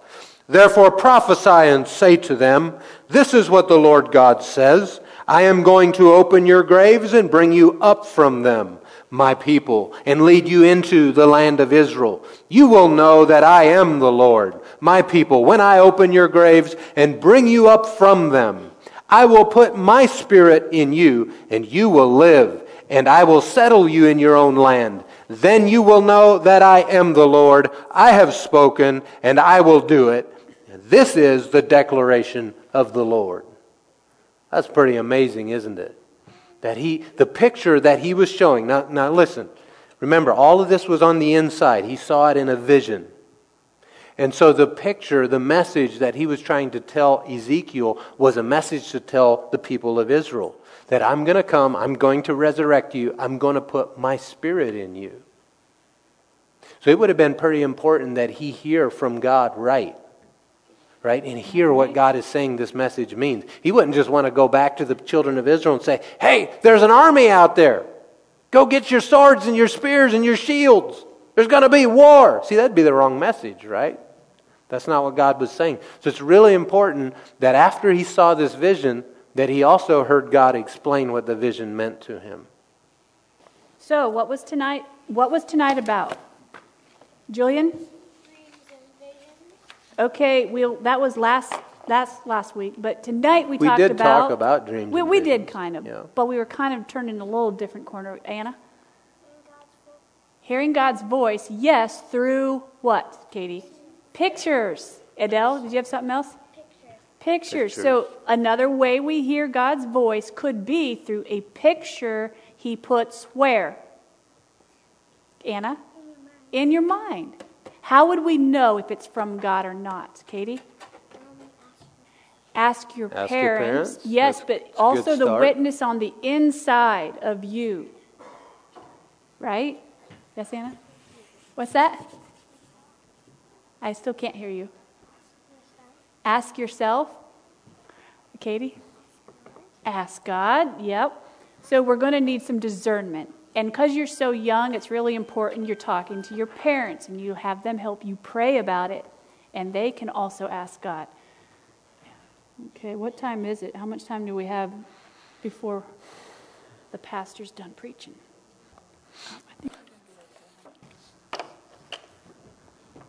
Therefore prophesy and say to them, this is what the Lord God says, I am going to open your graves and bring you up from them, my people, and lead you into the land of Israel. You will know that I am the Lord, my people, when I open your graves and bring you up from them. I will put my spirit in you, and you will live, and I will settle you in your own land. Then you will know that I am the Lord. I have spoken, and I will do it. This is the declaration of the Lord. That's pretty amazing, isn't it? That he, the picture that he was showing. Now, now listen, remember, all of this was on the inside. He saw it in a vision. And so the picture, the message that he was trying to tell Ezekiel was a message to tell the people of Israel. That I'm going to come, I'm going to resurrect you, I'm going to put my spirit in you. So it would have been pretty important that he hear from God right. Right? And hear what God is saying this message means. He wouldn't just want to go back to the children of Israel and say, hey, there's an army out there. Go get your swords and your spears and your shields. There's going to be war. See, that'd be the wrong message, right? That's not what God was saying. So it's really important that after he saw this vision, that he also heard God explain what the vision meant to him. So what was tonight, what was tonight about? Julian? Okay, we'll, that was last that's last week, but tonight we, we talked about... We did talk about dreams. We, we did, kind of, yeah. But we were kind of turned in a little different corner. Anna? Hearing God's voice, yes, through what, Katie? Pictures. Adele, did you have something else? Pictures. Pictures. Pictures. So another way we hear God's voice could be through a picture he puts where? Anna? In your mind. In your mind. How would we know if it's from God or not, Katie? Ask your, Ask parents. your parents. Yes, that's, but also the witness on the inside of you. Right? Yes, Anna? What's that? I still can't hear you. Ask yourself. Katie? Ask God. Yep. So we're going to need some discernment. And because you're so young, it's really important you're talking to your parents and you have them help you pray about it. And they can also ask God. Okay, what time is it? How much time do we have before the pastor's done preaching?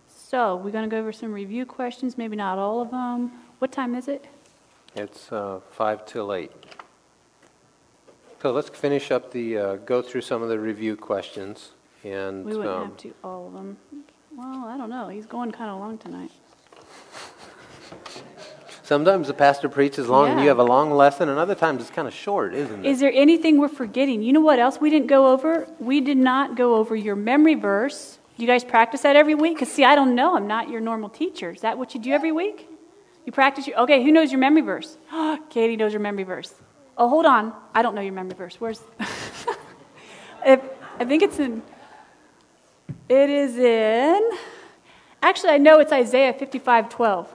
So, we're going to go over some review questions, maybe not all of them. What time is it? It's uh, five till eight. So let's finish up the, uh, go through some of the review questions. And we wouldn't um, have to, all of them. Well, I don't know. He's going kind of long tonight. Sometimes the pastor preaches long yeah. and you have a long lesson, and other times it's kind of short, isn't it? Is there anything we're forgetting? You know what else we didn't go over? We did not go over your memory verse. Do you guys practice that every week? Because, see, I don't know. I'm not your normal teacher. Is that what you do every week? You practice your... Okay, who knows your memory verse? Katie knows your memory verse. Oh, hold on. I don't know your memory verse. Where's... if, I think it's in... It is in... Actually, I know it's Isaiah fifty-five twelve.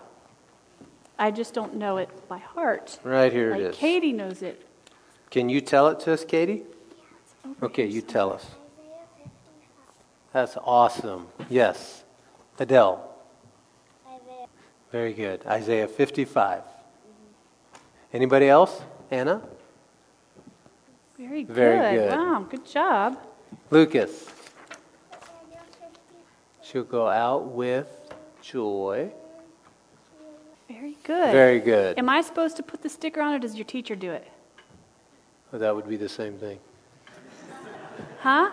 I just don't know it by heart. Right here like it is. Katie knows it. Can you tell it to us, Katie? Okay, you tell us. That's awesome. Yes. Adele. Isaiah. Very good. Isaiah fifty-five. Mm-hmm. Anybody else? Anna? Very good. Very good. Wow, good job. Lucas. She'll go out with joy. Very good. Very good. Am I supposed to put the sticker on, or does your teacher do it? Well, that would be the same thing. Huh?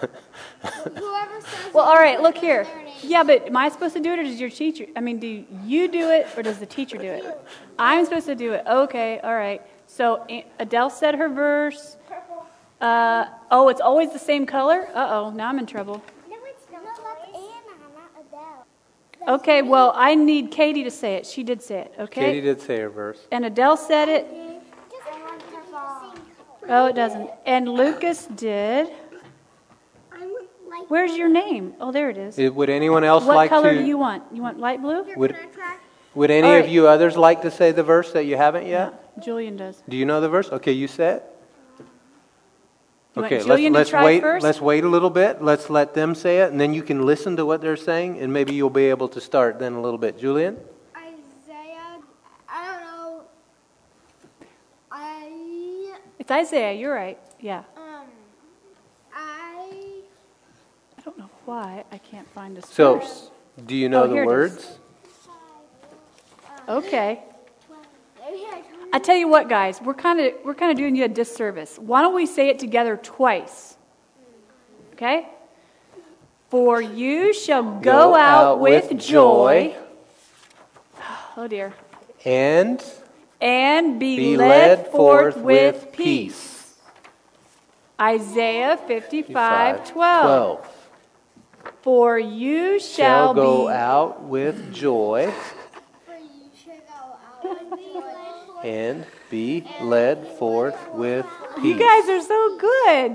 The same thing. Whoever says well, all right, look here. Yeah, but am I supposed to do it, or does your teacher? I mean, do you do it, or does the teacher do it? I'm supposed to do it. Okay, all right. So Adele said her verse. Purple. Uh, oh, it's always the same color? Uh-oh, now I'm in trouble. Okay, well, I need Katie to say it. She did say it, okay? Katie did say her verse. And Adele said it. Oh, it doesn't. And Lucas did. Where's your name? Oh, there it is. Would anyone else what like to... What color do you want? You want light blue? Would, would any right. of you others like to say the verse that you haven't yet? No, Julian does. Do you know the verse? Okay, you say it. You okay, let's, let's wait. First? Let's wait a little bit. Let's let them say it, and then you can listen to what they're saying, and maybe you'll be able to start then a little bit. Julian? Isaiah, I don't know. I. It's Isaiah. You're right. Yeah. Um, I. I don't know why I can't find a source. So, um, do you know oh, the words? Um, okay. I tell you what, guys, we're kind of we're kind of doing you a disservice. Why don't we say it together twice? Okay? For you shall go, go out, out with, with joy. joy. Oh dear. And and be, be led, led forth, forth with, with peace. Isaiah fifty-five twelve. For you shall, shall go be... out with joy. And be led forth with peace. You guys are so good.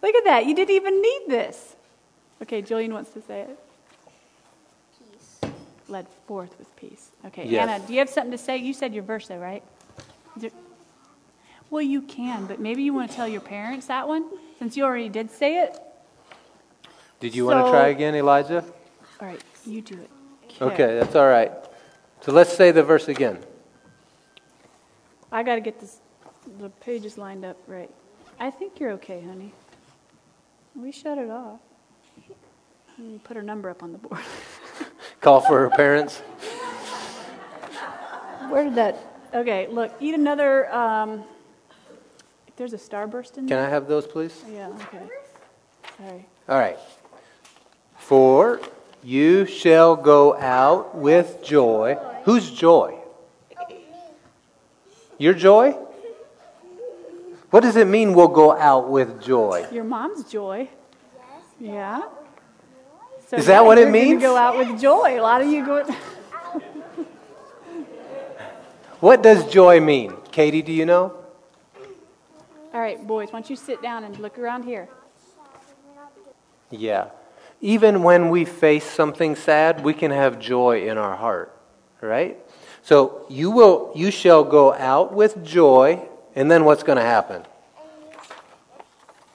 Look at that. You didn't even need this. Okay, Julian wants to say it. Peace. Led forth with peace. Okay, yes. Anna, do you have something to say? You said your verse, though, right? There... Well, you can, but maybe you want to tell your parents that one, since you already did say it. Did you so... want to try again, Elijah? All right, you do it. Okay, okay that's all right. So let's say the verse again. I got to get this, the pages lined up right. I think you're okay, honey. We shut it off. And put her number up on the board. Call for her parents. Where did that? Okay, look, eat another. Um, if there's a starburst in there. Can I have those, please? Yeah, okay. Sorry. All right. For you shall go out with joy. Who's joy? Your joy? What does it mean we'll go out with joy? Your mom's joy. Yeah. So is that what it means? Go out with joy. A lot of you go... What does joy mean? Katie, do you know? All right, boys, why don't you sit down and look around here. Yeah. Even when we face something sad, we can have joy in our heart, right? So you will, you shall go out with joy, and then what's going to happen?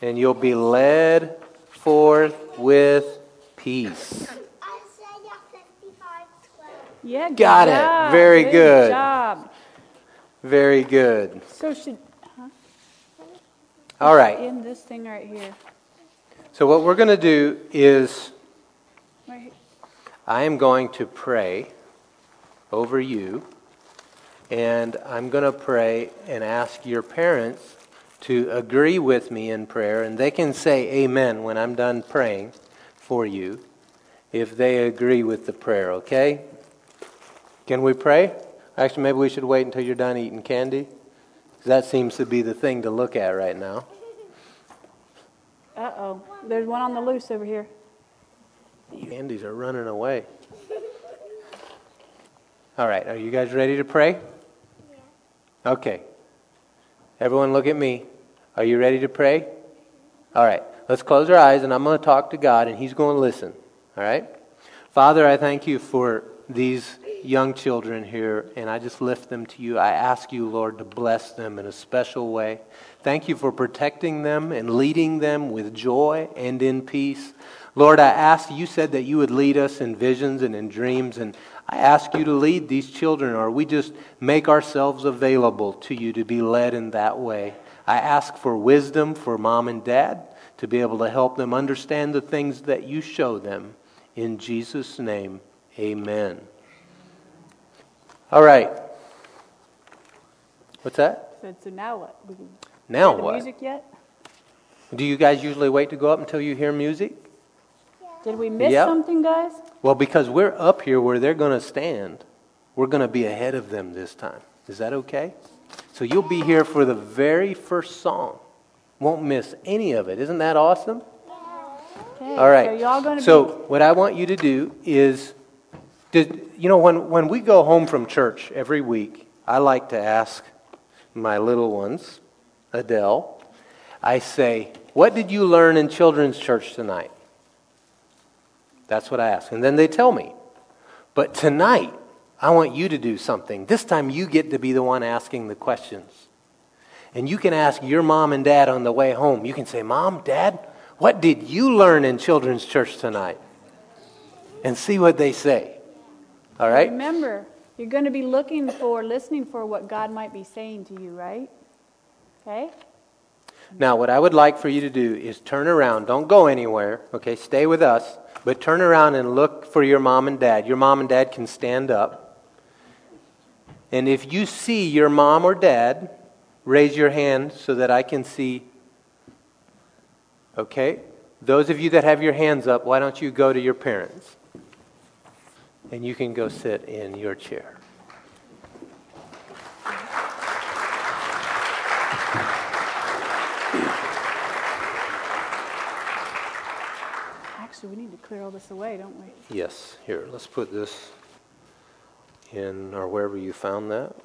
And you'll be led forth with peace. Isaiah fifty-five twelve. Yeah, good got job. It. Very good. Good job. Very good. So should. Huh? All right. In this thing right here. So what we're going to do is, I am going to pray over you, And I'm going to pray and ask your parents to agree with me in prayer. And they can say amen when I'm done praying for you if they agree with the prayer, okay? Can we pray? Actually, maybe we should wait until you're done eating candy. That seems to be the thing to look at right now. Uh-oh. There's one on the loose over here. Candies are running away. All right. Are you guys ready to pray? Yeah. Okay. Everyone look at me. Are you ready to pray? All right. Let's close our eyes, and I'm going to talk to God, and He's going to listen. All right? Father, I thank you for these young children here, and I just lift them to you. I ask you, Lord, to bless them in a special way. Thank you for protecting them and leading them with joy and in peace. Lord, I ask, you said that you would lead us in visions and in dreams, and I ask you to lead these children, or we just make ourselves available to you to be led in that way. I ask for wisdom for mom and dad to be able to help them understand the things that you show them. In Jesus' name, amen. All right. What's that? So, so now what? We can now what? Music yet? Do you guys usually wait to go up until you hear music? Yeah. Did we miss yep. something, guys? Well, because we're up here where they're going to stand, we're going to be ahead of them this time. Is that okay? So you'll be here for the very first song. Won't miss any of it. Isn't that awesome? Yeah. Okay. All right. So, y'all gonna so be... what I want you to do is... Did, you know, when, when we go home from church every week, I like to ask my little ones, Adele, I say, what did you learn in children's church tonight? That's what I ask. And then they tell me. But tonight, I want you to do something. This time you get to be the one asking the questions. And you can ask your mom and dad on the way home. You can say, Mom, Dad, what did you learn in children's church tonight? And see what they say. All right. Remember, you're going to be looking for, listening for what God might be saying to you, right? Okay? Now, what I would like for you to do is turn around. Don't go anywhere, okay? Stay with us. But turn around and look for your mom and dad. Your mom and dad can stand up. And if you see your mom or dad, raise your hand so that I can see. Okay? Those of you that have your hands up, why don't you go to your parents? And you can go sit in your chair. Actually, we need to clear all this away, don't we? Yes. Here, let's put this in or wherever you found that.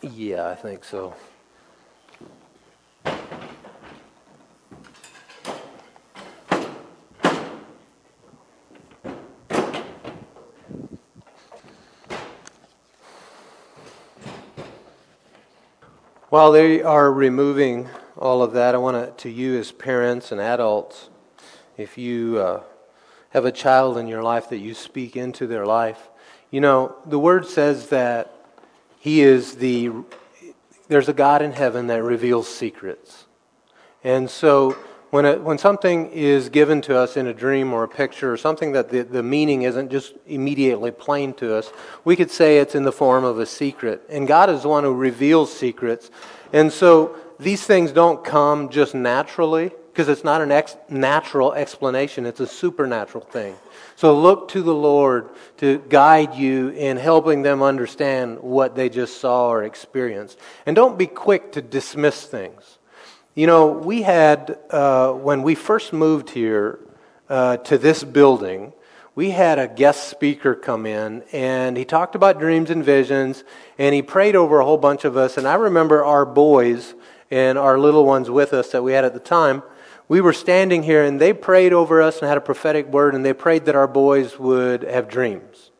Yeah, I think so. While they are removing all of that, I want to, to you as parents and adults, if you uh, have a child in your life that you speak into their life, you know, the Word says that He is the, there's a God in heaven that reveals secrets. And so when a, when something is given to us in a dream or a picture or something that the, the meaning isn't just immediately plain to us, we could say it's in the form of a secret. And God is the one who reveals secrets. And so these things don't come just naturally because it's not an ex- natural explanation. It's a supernatural thing. So look to the Lord to guide you in helping them understand what they just saw or experienced. And don't be quick to dismiss things. You know, we had, uh, when we first moved here uh, to this building, we had a guest speaker come in, and he talked about dreams and visions, and he prayed over a whole bunch of us. And I remember our boys and our little ones with us that we had at the time, we were standing here, and they prayed over us and had a prophetic word, and they prayed that our boys would have dreams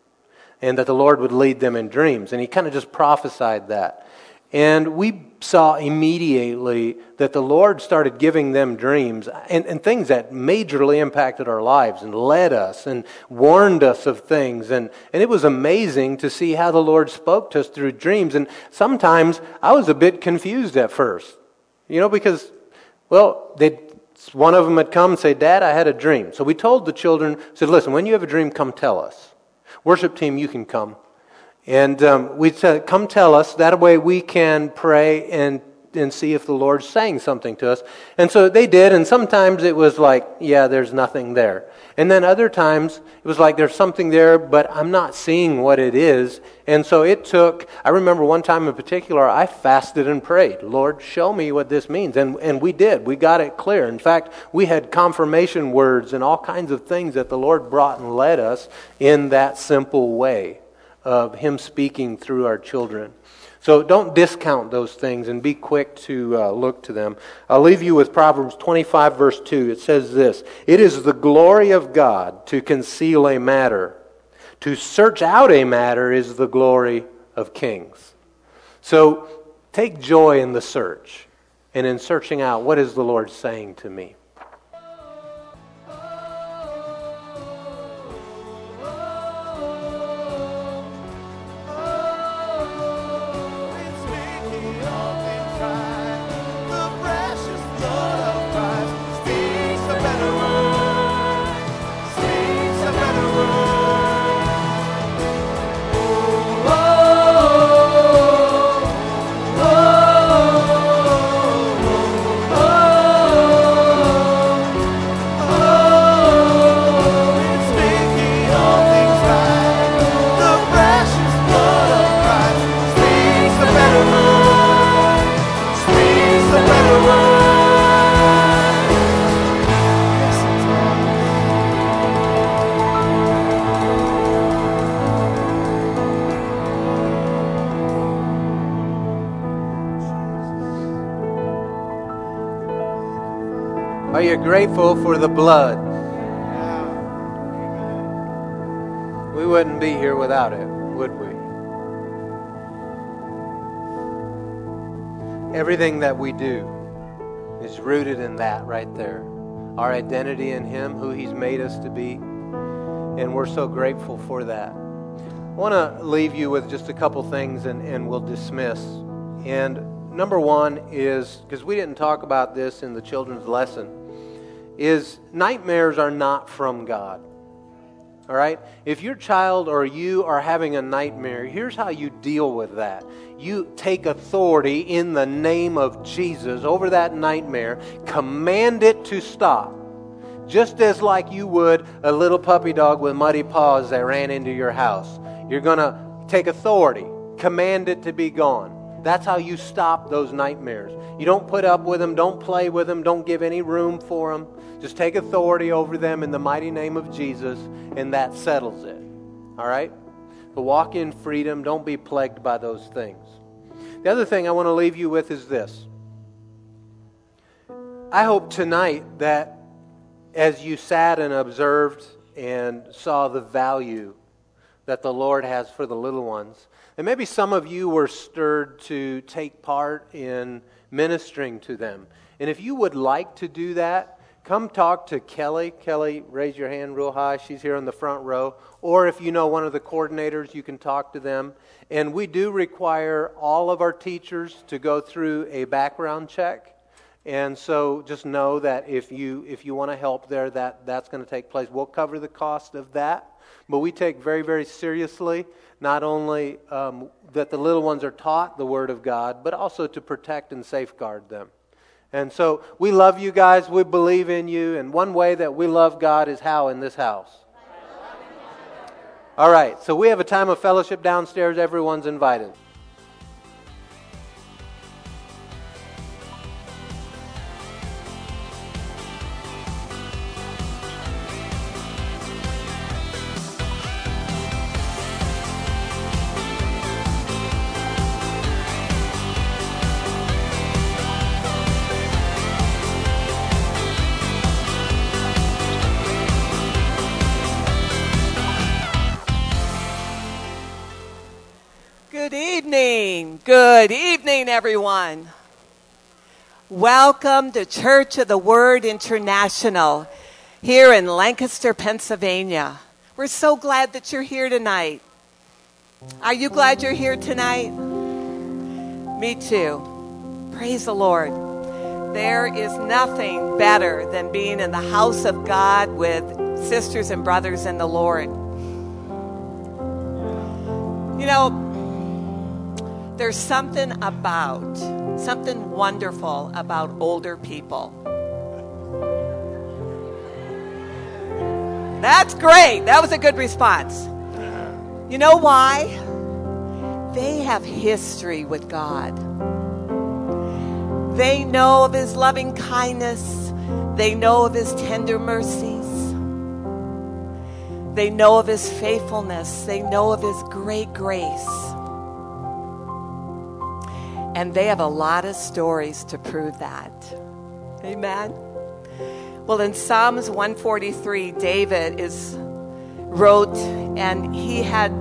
and that the Lord would lead them in dreams. And he kind of just prophesied that. And we saw immediately that the Lord started giving them dreams and, and things that majorly impacted our lives and led us and warned us of things. And, and it was amazing to see how the Lord spoke to us through dreams. And sometimes I was a bit confused at first, you know, because, well, they one of them had come and say, Dad, I had a dream. So we told the children, said, listen, when you have a dream, come tell us. Worship team, you can come. And um, we said, come tell us. That way we can pray and and see if the Lord's saying something to us. And so they did, and sometimes it was like, yeah, there's nothing there. And then other times, it was like, there's something there, but I'm not seeing what it is. And so it took, I remember one time in particular, I fasted and prayed, Lord, show me what this means. And and we did. We got it clear. In fact, we had confirmation words and all kinds of things that the Lord brought and led us in that simple way of Him speaking through our children. So don't discount those things and be quick to uh, look to them. I'll leave you with Proverbs twenty-five, verse two. It says this, "It is the glory of God to conceal a matter. To search out a matter is the glory of kings." So take joy in the search and in searching out, what is the Lord saying to me? Are you grateful for the blood? Yeah. We wouldn't be here without it, would we? Everything that we do is rooted in that right there. Our identity in Him, who He's made us to be, and we're so grateful for that. I want to leave you with just a couple things and, and we'll dismiss. And number one is, because we didn't talk about this in the children's lesson, is nightmares are not from God, all right? If your child or you are having a nightmare, here's how you deal with that. You take authority in the name of Jesus over that nightmare, command it to stop, just as like you would a little puppy dog with muddy paws that ran into your house. You're going to take authority, command it to be gone. That's how you stop those nightmares. You don't put up with them, don't play with them, don't give any room for them. Just take authority over them in the mighty name of Jesus, and that settles it. All right? So walk in freedom. Don't be plagued by those things. The other thing I want to leave you with is this. I hope tonight that as you sat and observed and saw the value that the Lord has for the little ones, and maybe some of you were stirred to take part in ministering to them. And if you would like to do that, come talk to Kelly. Kelly, raise your hand real high. She's here in the front row. Or if you know one of the coordinators, you can talk to them. And we do require all of our teachers to go through a background check. And so just know that if you if you want to help there, that, that's going to take place. We'll cover the cost of that. But we take very, very seriously not only um, that the little ones are taught the Word of God, but also to protect and safeguard them. And so we love you guys. We believe in you. And one way that we love God is how in this house? All right. So we have a time of fellowship downstairs. Everyone's invited. Good evening, everyone. Welcome to Church of the Word International here in Lancaster, Pennsylvania. We're so glad that you're here tonight. Are you glad you're here tonight? Me too. Praise the Lord. There is nothing better than being in the house of God with sisters and brothers in the Lord. You know, there's something about, something wonderful about older people. That's great. That was a good response. You know why? They have history with God. They know of His loving kindness. They know of His tender mercies. They know of His faithfulness. They know of His great grace. And they have a lot of stories to prove that. Amen. Well, in Psalms one forty-three, David is wrote, and he had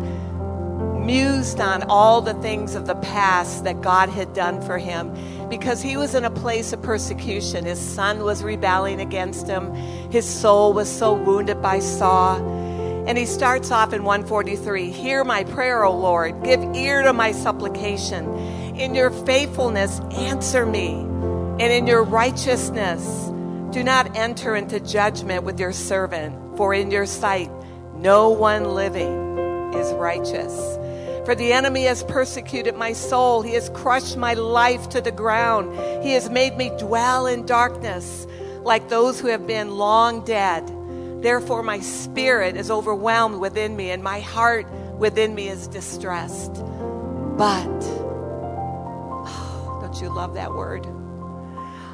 mused on all the things of the past that God had done for him, because he was in a place of persecution. His son was rebelling against him. His soul was so wounded by Saul. And he starts off in one forty-three, "Hear my prayer, O Lord. Give ear to my supplication. In your faithfulness, answer me. And in your righteousness, do not enter into judgment with your servant. For in your sight, no one living is righteous. For the enemy has persecuted my soul. He has crushed my life to the ground. He has made me dwell in darkness like those who have been long dead. Therefore my spirit is overwhelmed within me, and my heart within me is distressed." But, oh, don't you love that word?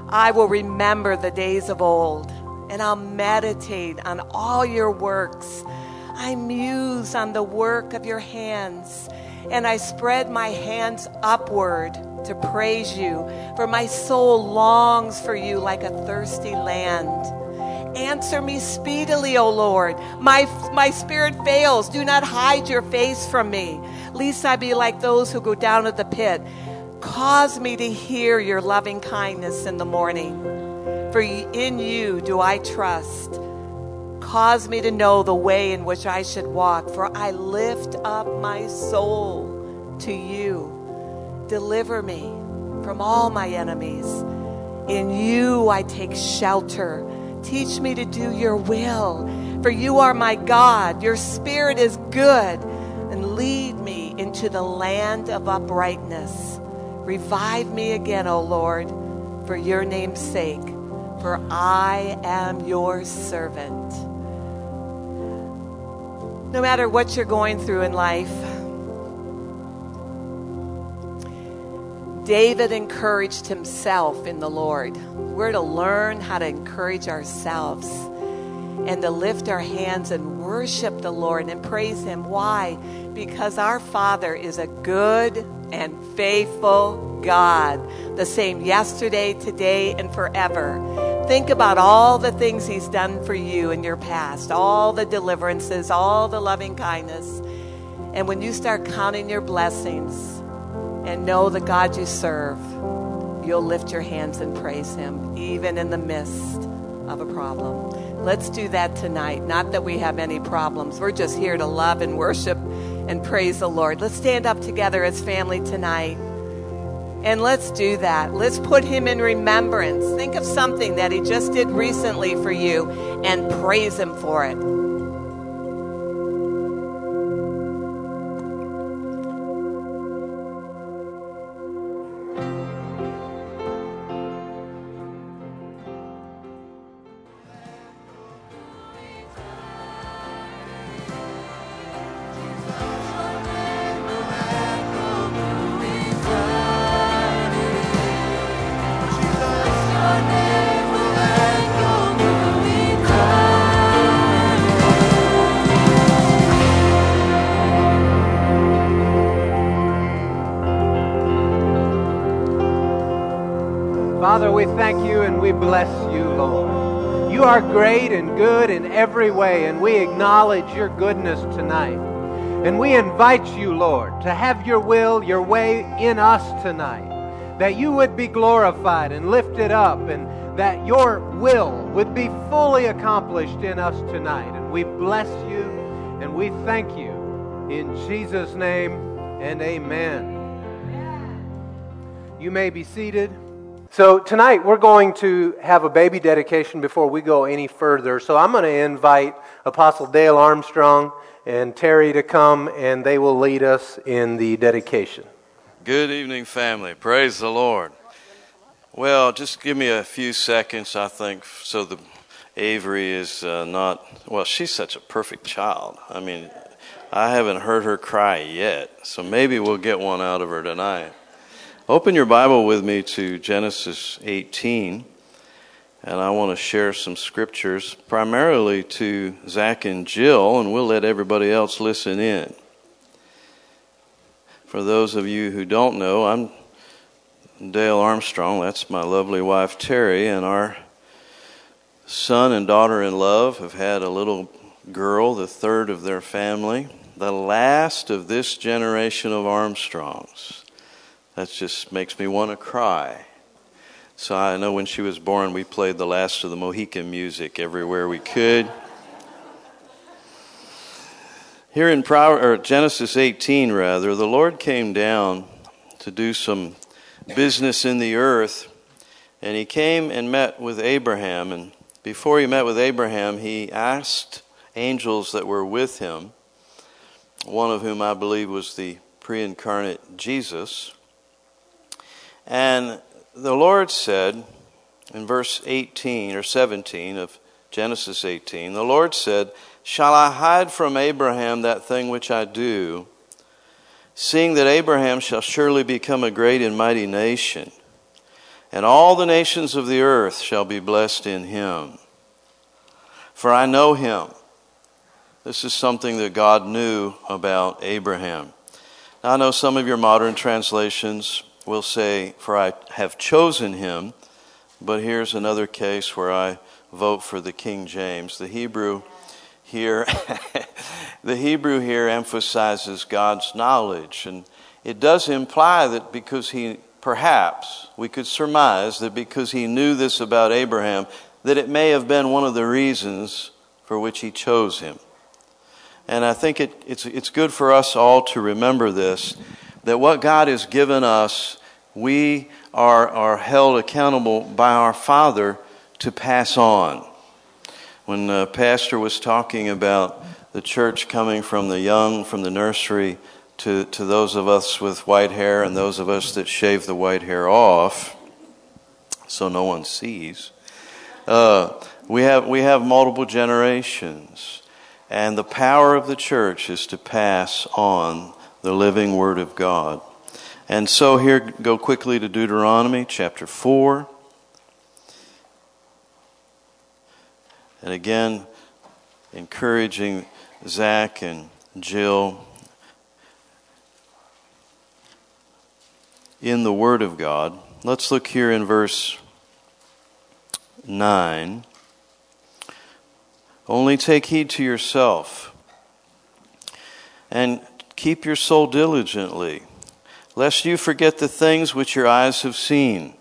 "I will remember the days of old, and I'll meditate on all your works. I muse on the work of your hands, and I spread my hands upward to praise you, for my soul longs for you like a thirsty land. Answer me speedily, O Lord. My, my spirit fails. Do not hide your face from me, lest I be like those who go down to the pit. Cause me to hear your loving kindness in the morning, for in you do I trust. Cause me to know the way in which I should walk, for I lift up my soul to you. Deliver me from all my enemies. In you I take shelter. Teach me to do your will, for you are my God. Your spirit is good, and lead me into the land of uprightness. Revive me again, O Lord, for your name's sake, for I am your servant." No matter what you're going through in life, David encouraged himself in the Lord. We're to learn how to encourage ourselves and to lift our hands and worship the Lord and praise Him. Why? Because our Father is a good and faithful God, the same yesterday, today, and forever. Think about all the things He's done for you in your past, all the deliverances, all the loving kindness. And when you start counting your blessings and know the God you serve, you'll lift your hands and praise Him, even in the midst of a problem. Let's do that tonight. Not that we have any problems. We're just here to love and worship and praise the Lord. Let's stand up together as family tonight. And let's do that. Let's put Him in remembrance. Think of something that He just did recently for you and praise Him for it. Father, we thank you and we bless you, Lord. You are great and good in every way, and we acknowledge your goodness tonight. And we invite you, Lord, to have your will, your way in us tonight, that you would be glorified and lifted up, and that your will would be fully accomplished in us tonight. And we bless you and we thank you in Jesus' name, and amen. You may be seated. So tonight we're going to have a baby dedication before we go any further. So I'm going to invite Apostle Dale Armstrong and Terry to come, and they will lead us in the dedication. Good evening, family. Praise the Lord. Well, just give me a few seconds, I think, so the Avery is uh, not, well, she's such a perfect child. I mean, I haven't heard her cry yet, so maybe we'll get one out of her tonight. Open your Bible with me to Genesis eighteen, and I want to share some scriptures, primarily to Zach and Jill, and we'll let everybody else listen in. For those of you who don't know, I'm Dale Armstrong. That's my lovely wife, Terry, and our son and daughter in love have had a little girl, the third of their family, the last of this generation of Armstrongs. That just makes me want to cry. So I know when she was born, we played the last of the Mohican music everywhere we could. Here in Pro- or Genesis eighteen, rather, the Lord came down to do some business in the earth, and he came and met with Abraham. And before he met with Abraham, he asked angels that were with him, one of whom I believe was the pre-incarnate Jesus. And the Lord said in verse eighteen or seventeen of Genesis eighteen, the Lord said, "Shall I hide from Abraham that thing which I do, seeing that Abraham shall surely become a great and mighty nation, and all the nations of the earth shall be blessed in him? For I know him." This is something that God knew about Abraham. Now, I know some of your modern translations will say, "For I have chosen him," but here's another case where I vote for the King James. The Hebrew here, the Hebrew here emphasizes God's knowledge, and it does imply that because he, perhaps, we could surmise that because he knew this about Abraham, that it may have been one of the reasons for which he chose him. And I think it, it's it's good for us all to remember this, that what God has given us, we are, are held accountable by our Father to pass on. When the pastor was talking about the church coming from the young, from the nursery, to, to those of us with white hair and those of us that shave the white hair off, so no one sees, uh, we have we have multiple generations. And the power of the church is to pass on the living Word of God. And so here, go quickly to Deuteronomy chapter four. And again, encouraging Zach and Jill in the Word of God. Let's look here in verse nine. "Only take heed to yourself, and keep your soul diligently, lest you forget the things which your eyes have seen."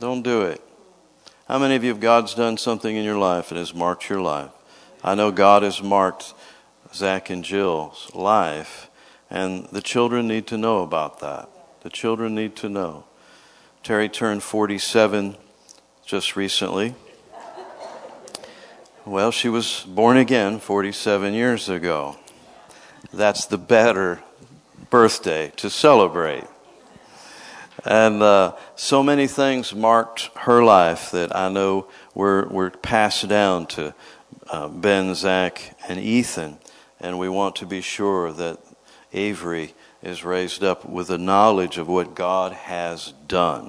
Don't do it. How many of you, if God's done something in your life and has marked your life? I know God has marked Zach and Jill's life, and the children need to know about that. The children need to know. Terry turned forty-seven just recently. Well, she was born again forty-seven years ago. That's the better birthday to celebrate. And uh, so many things marked her life that I know were, were passed down to uh, Ben, Zach, and Ethan. And we want to be sure that Avery is raised up with a knowledge of what God has done.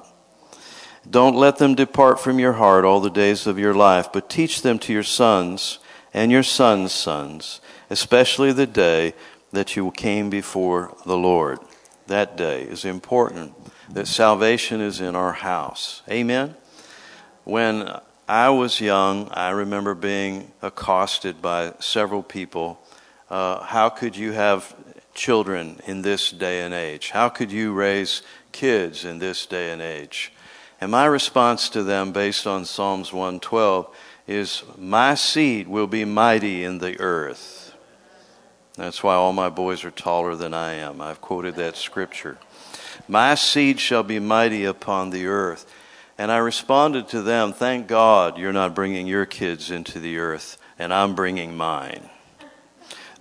"Don't let them depart from your heart all the days of your life, but teach them to your sons and your sons' sons, especially the day that you came before the Lord." That day is important, that salvation is in our house. Amen? When I was young, I remember being accosted by several people. Uh, how could you have children in this day and age? How could you raise kids in this day and age? And my response to them, based on Psalms one twelve, is, "My seed will be mighty in the earth." That's why all my boys are taller than I am. I've quoted that scripture. "My seed shall be mighty upon the earth." And I responded to them, thank God you're not bringing your kids into the earth, and I'm bringing mine.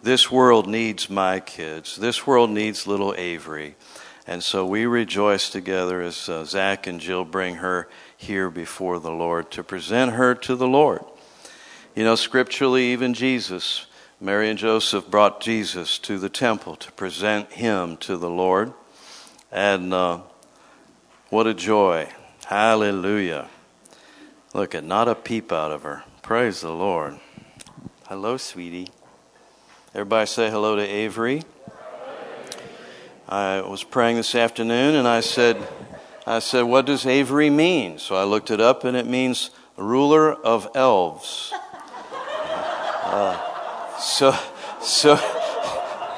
This world needs my kids. This world needs little Avery. And so we rejoice together as uh, Zach and Jill bring her here before the Lord to present her to the Lord. You know, scripturally, even Jesus, Mary and Joseph brought Jesus to the temple to present him to the Lord. And uh, what a joy. Hallelujah. Look at not a peep out of her. Praise the Lord. Hello, sweetie. Everybody say hello to Avery. I was praying this afternoon and I said, I said, what does Avery mean? So I looked it up and it means ruler of elves. Uh, so, so,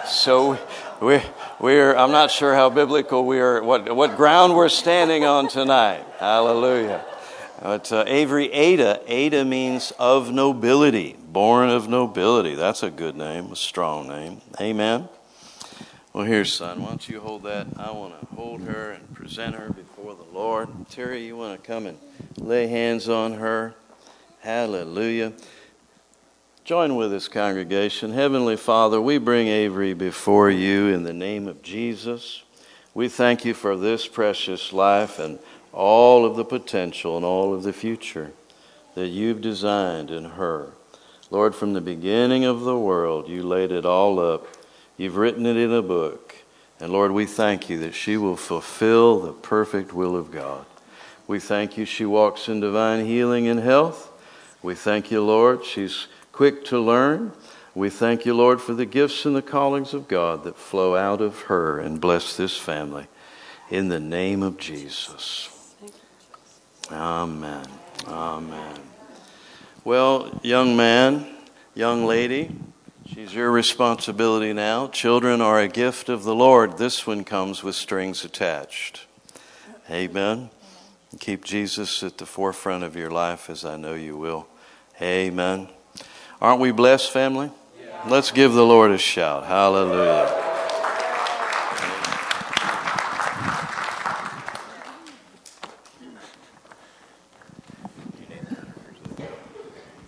so we're, we're, I'm not sure how biblical we are, what, what ground we're standing on tonight. Hallelujah. But uh, Avery Ada, Ada means of nobility, born of nobility. That's a good name, a strong name. Amen. Well, here, son, why don't you hold that? I want to hold her and present her before the Lord. Terry, you want to come and lay hands on her? Hallelujah. Join with us, congregation. Heavenly Father, we bring Avery before you in the name of Jesus. We thank you for this precious life and all of the potential and all of the future that you've designed in her. Lord, from the beginning of the world, you laid it all up. You've written it in a book. And Lord, we thank you that she will fulfill the perfect will of God. We thank you she walks in divine healing and health. We thank you, Lord, she's quick to learn. We thank you, Lord, for the gifts and the callings of God that flow out of her and bless this family. In the name of Jesus. Amen. Amen. Well, young man, young lady, she's your responsibility now. Children are a gift of the Lord. This one comes with strings attached. Amen. Keep Jesus at the forefront of your life, as I know you will. Amen. Aren't we blessed, family? Yeah. Let's give the Lord a shout. Hallelujah.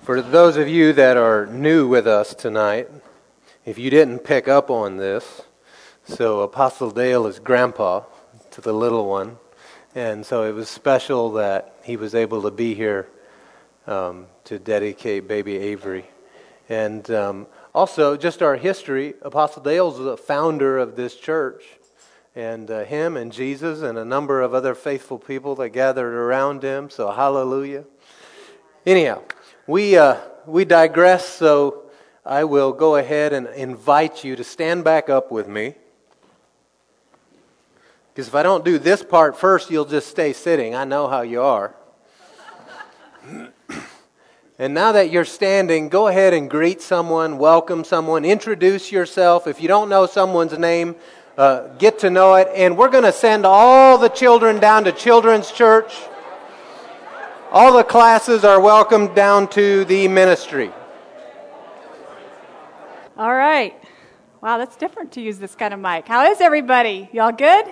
For those of you that are new with us tonight, if you didn't pick up on this, so Apostle Dale is grandpa to the little one, and so it was special that he was able to be here um, to dedicate baby Avery. And um, also, just our history, Apostle Dale's the founder of this church, and uh, him and Jesus and a number of other faithful people that gathered around him, so hallelujah. Anyhow. We uh, we digress, so I will go ahead and invite you to stand back up with me. Because if I don't do this part first, you'll just stay sitting. I know how you are. And now that you're standing, go ahead and greet someone, welcome someone, introduce yourself. If you don't know someone's name, uh, get to know it. And we're going to send all the children down to Children's Church. All the classes are welcomed down to the ministry. All right. Wow, that's different to use this kind of mic. How is everybody? Y'all good?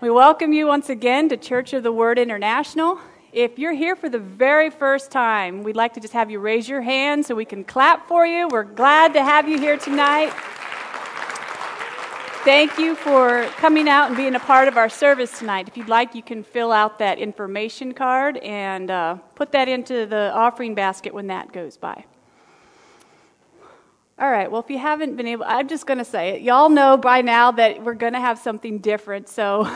We welcome you once again to Church of the Word International. If you're here for the very first time, we'd like to just have you raise your hand so we can clap for you. We're glad to have you here tonight. Thank you for coming out and being a part of our service tonight. If you'd like, you can fill out that information card and uh, put that into the offering basket when that goes by. All right, well, if you haven't been able, I'm just going to say it. Y'all know by now that we're going to have something different. So,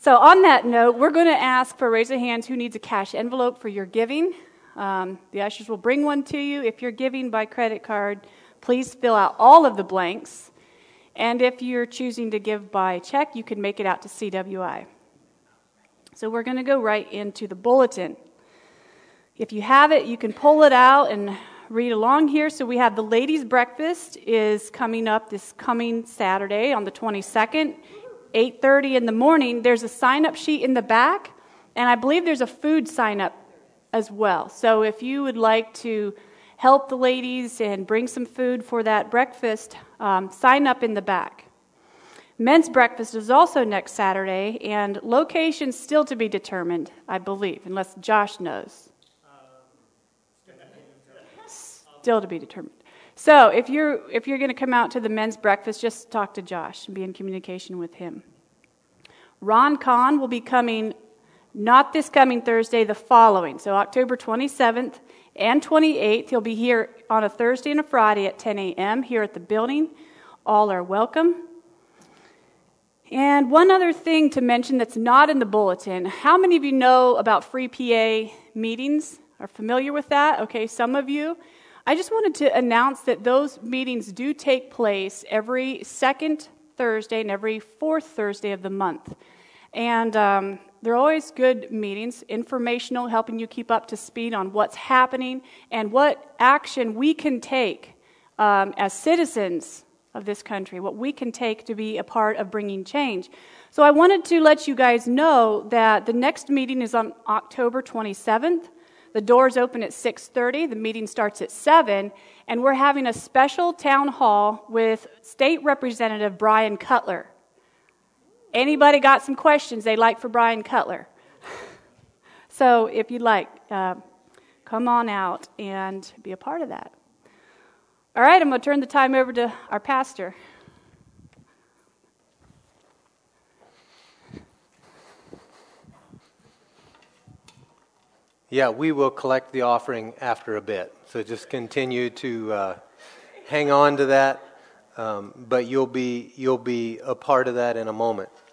so on that note, we're going to ask for a raise of hands who needs a cash envelope for your giving. Um, the ushers will bring one to you. If you're giving by credit card, please fill out all of the blanks. And if you're choosing to give by check, you can make it out to C W I. So we're going to go right into the bulletin. If you have it, you can pull it out and read along here. So we have the ladies' breakfast is coming up this coming Saturday on the twenty-second, eight thirty in the morning. There's a sign-up sheet in the back, and I believe there's a food sign-up as well. So if you would like to help the ladies and bring some food for that breakfast, um, sign up in the back. Men's breakfast is also next Saturday, and location still to be determined, I believe, unless Josh knows. Still to be determined. So if you're if you're going to come out to the men's breakfast, just talk to Josh and be in communication with him. Ron Kahn will be coming, not this coming Thursday, the following. So October twenty-seventh and twenty-eighth, he'll be here on a Thursday and a Friday at ten a.m. here at the building. All are welcome. And one other thing to mention that's not in the bulletin. How many of you know about free P A meetings? Are familiar with that? Okay, some of you. I just wanted to announce that those meetings do take place every second Thursday and every fourth Thursday of the month. And um, they're always good meetings, informational, helping you keep up to speed on what's happening and what action we can take um, as citizens of this country, what we can take to be a part of bringing change. So I wanted to let you guys know that the next meeting is on October twenty-seventh. The doors open at six thirty, the meeting starts at seven, and we're having a special town hall with State Representative Brian Cutler. Anybody got some questions they'd like for Brian Cutler? So if you'd like, uh, come on out and be a part of that. All right, I'm going to turn the time over to our pastor. Yeah, we will collect the offering after a bit, so just continue to uh, hang on to that. Um, but you'll be you'll be a part of that in a moment.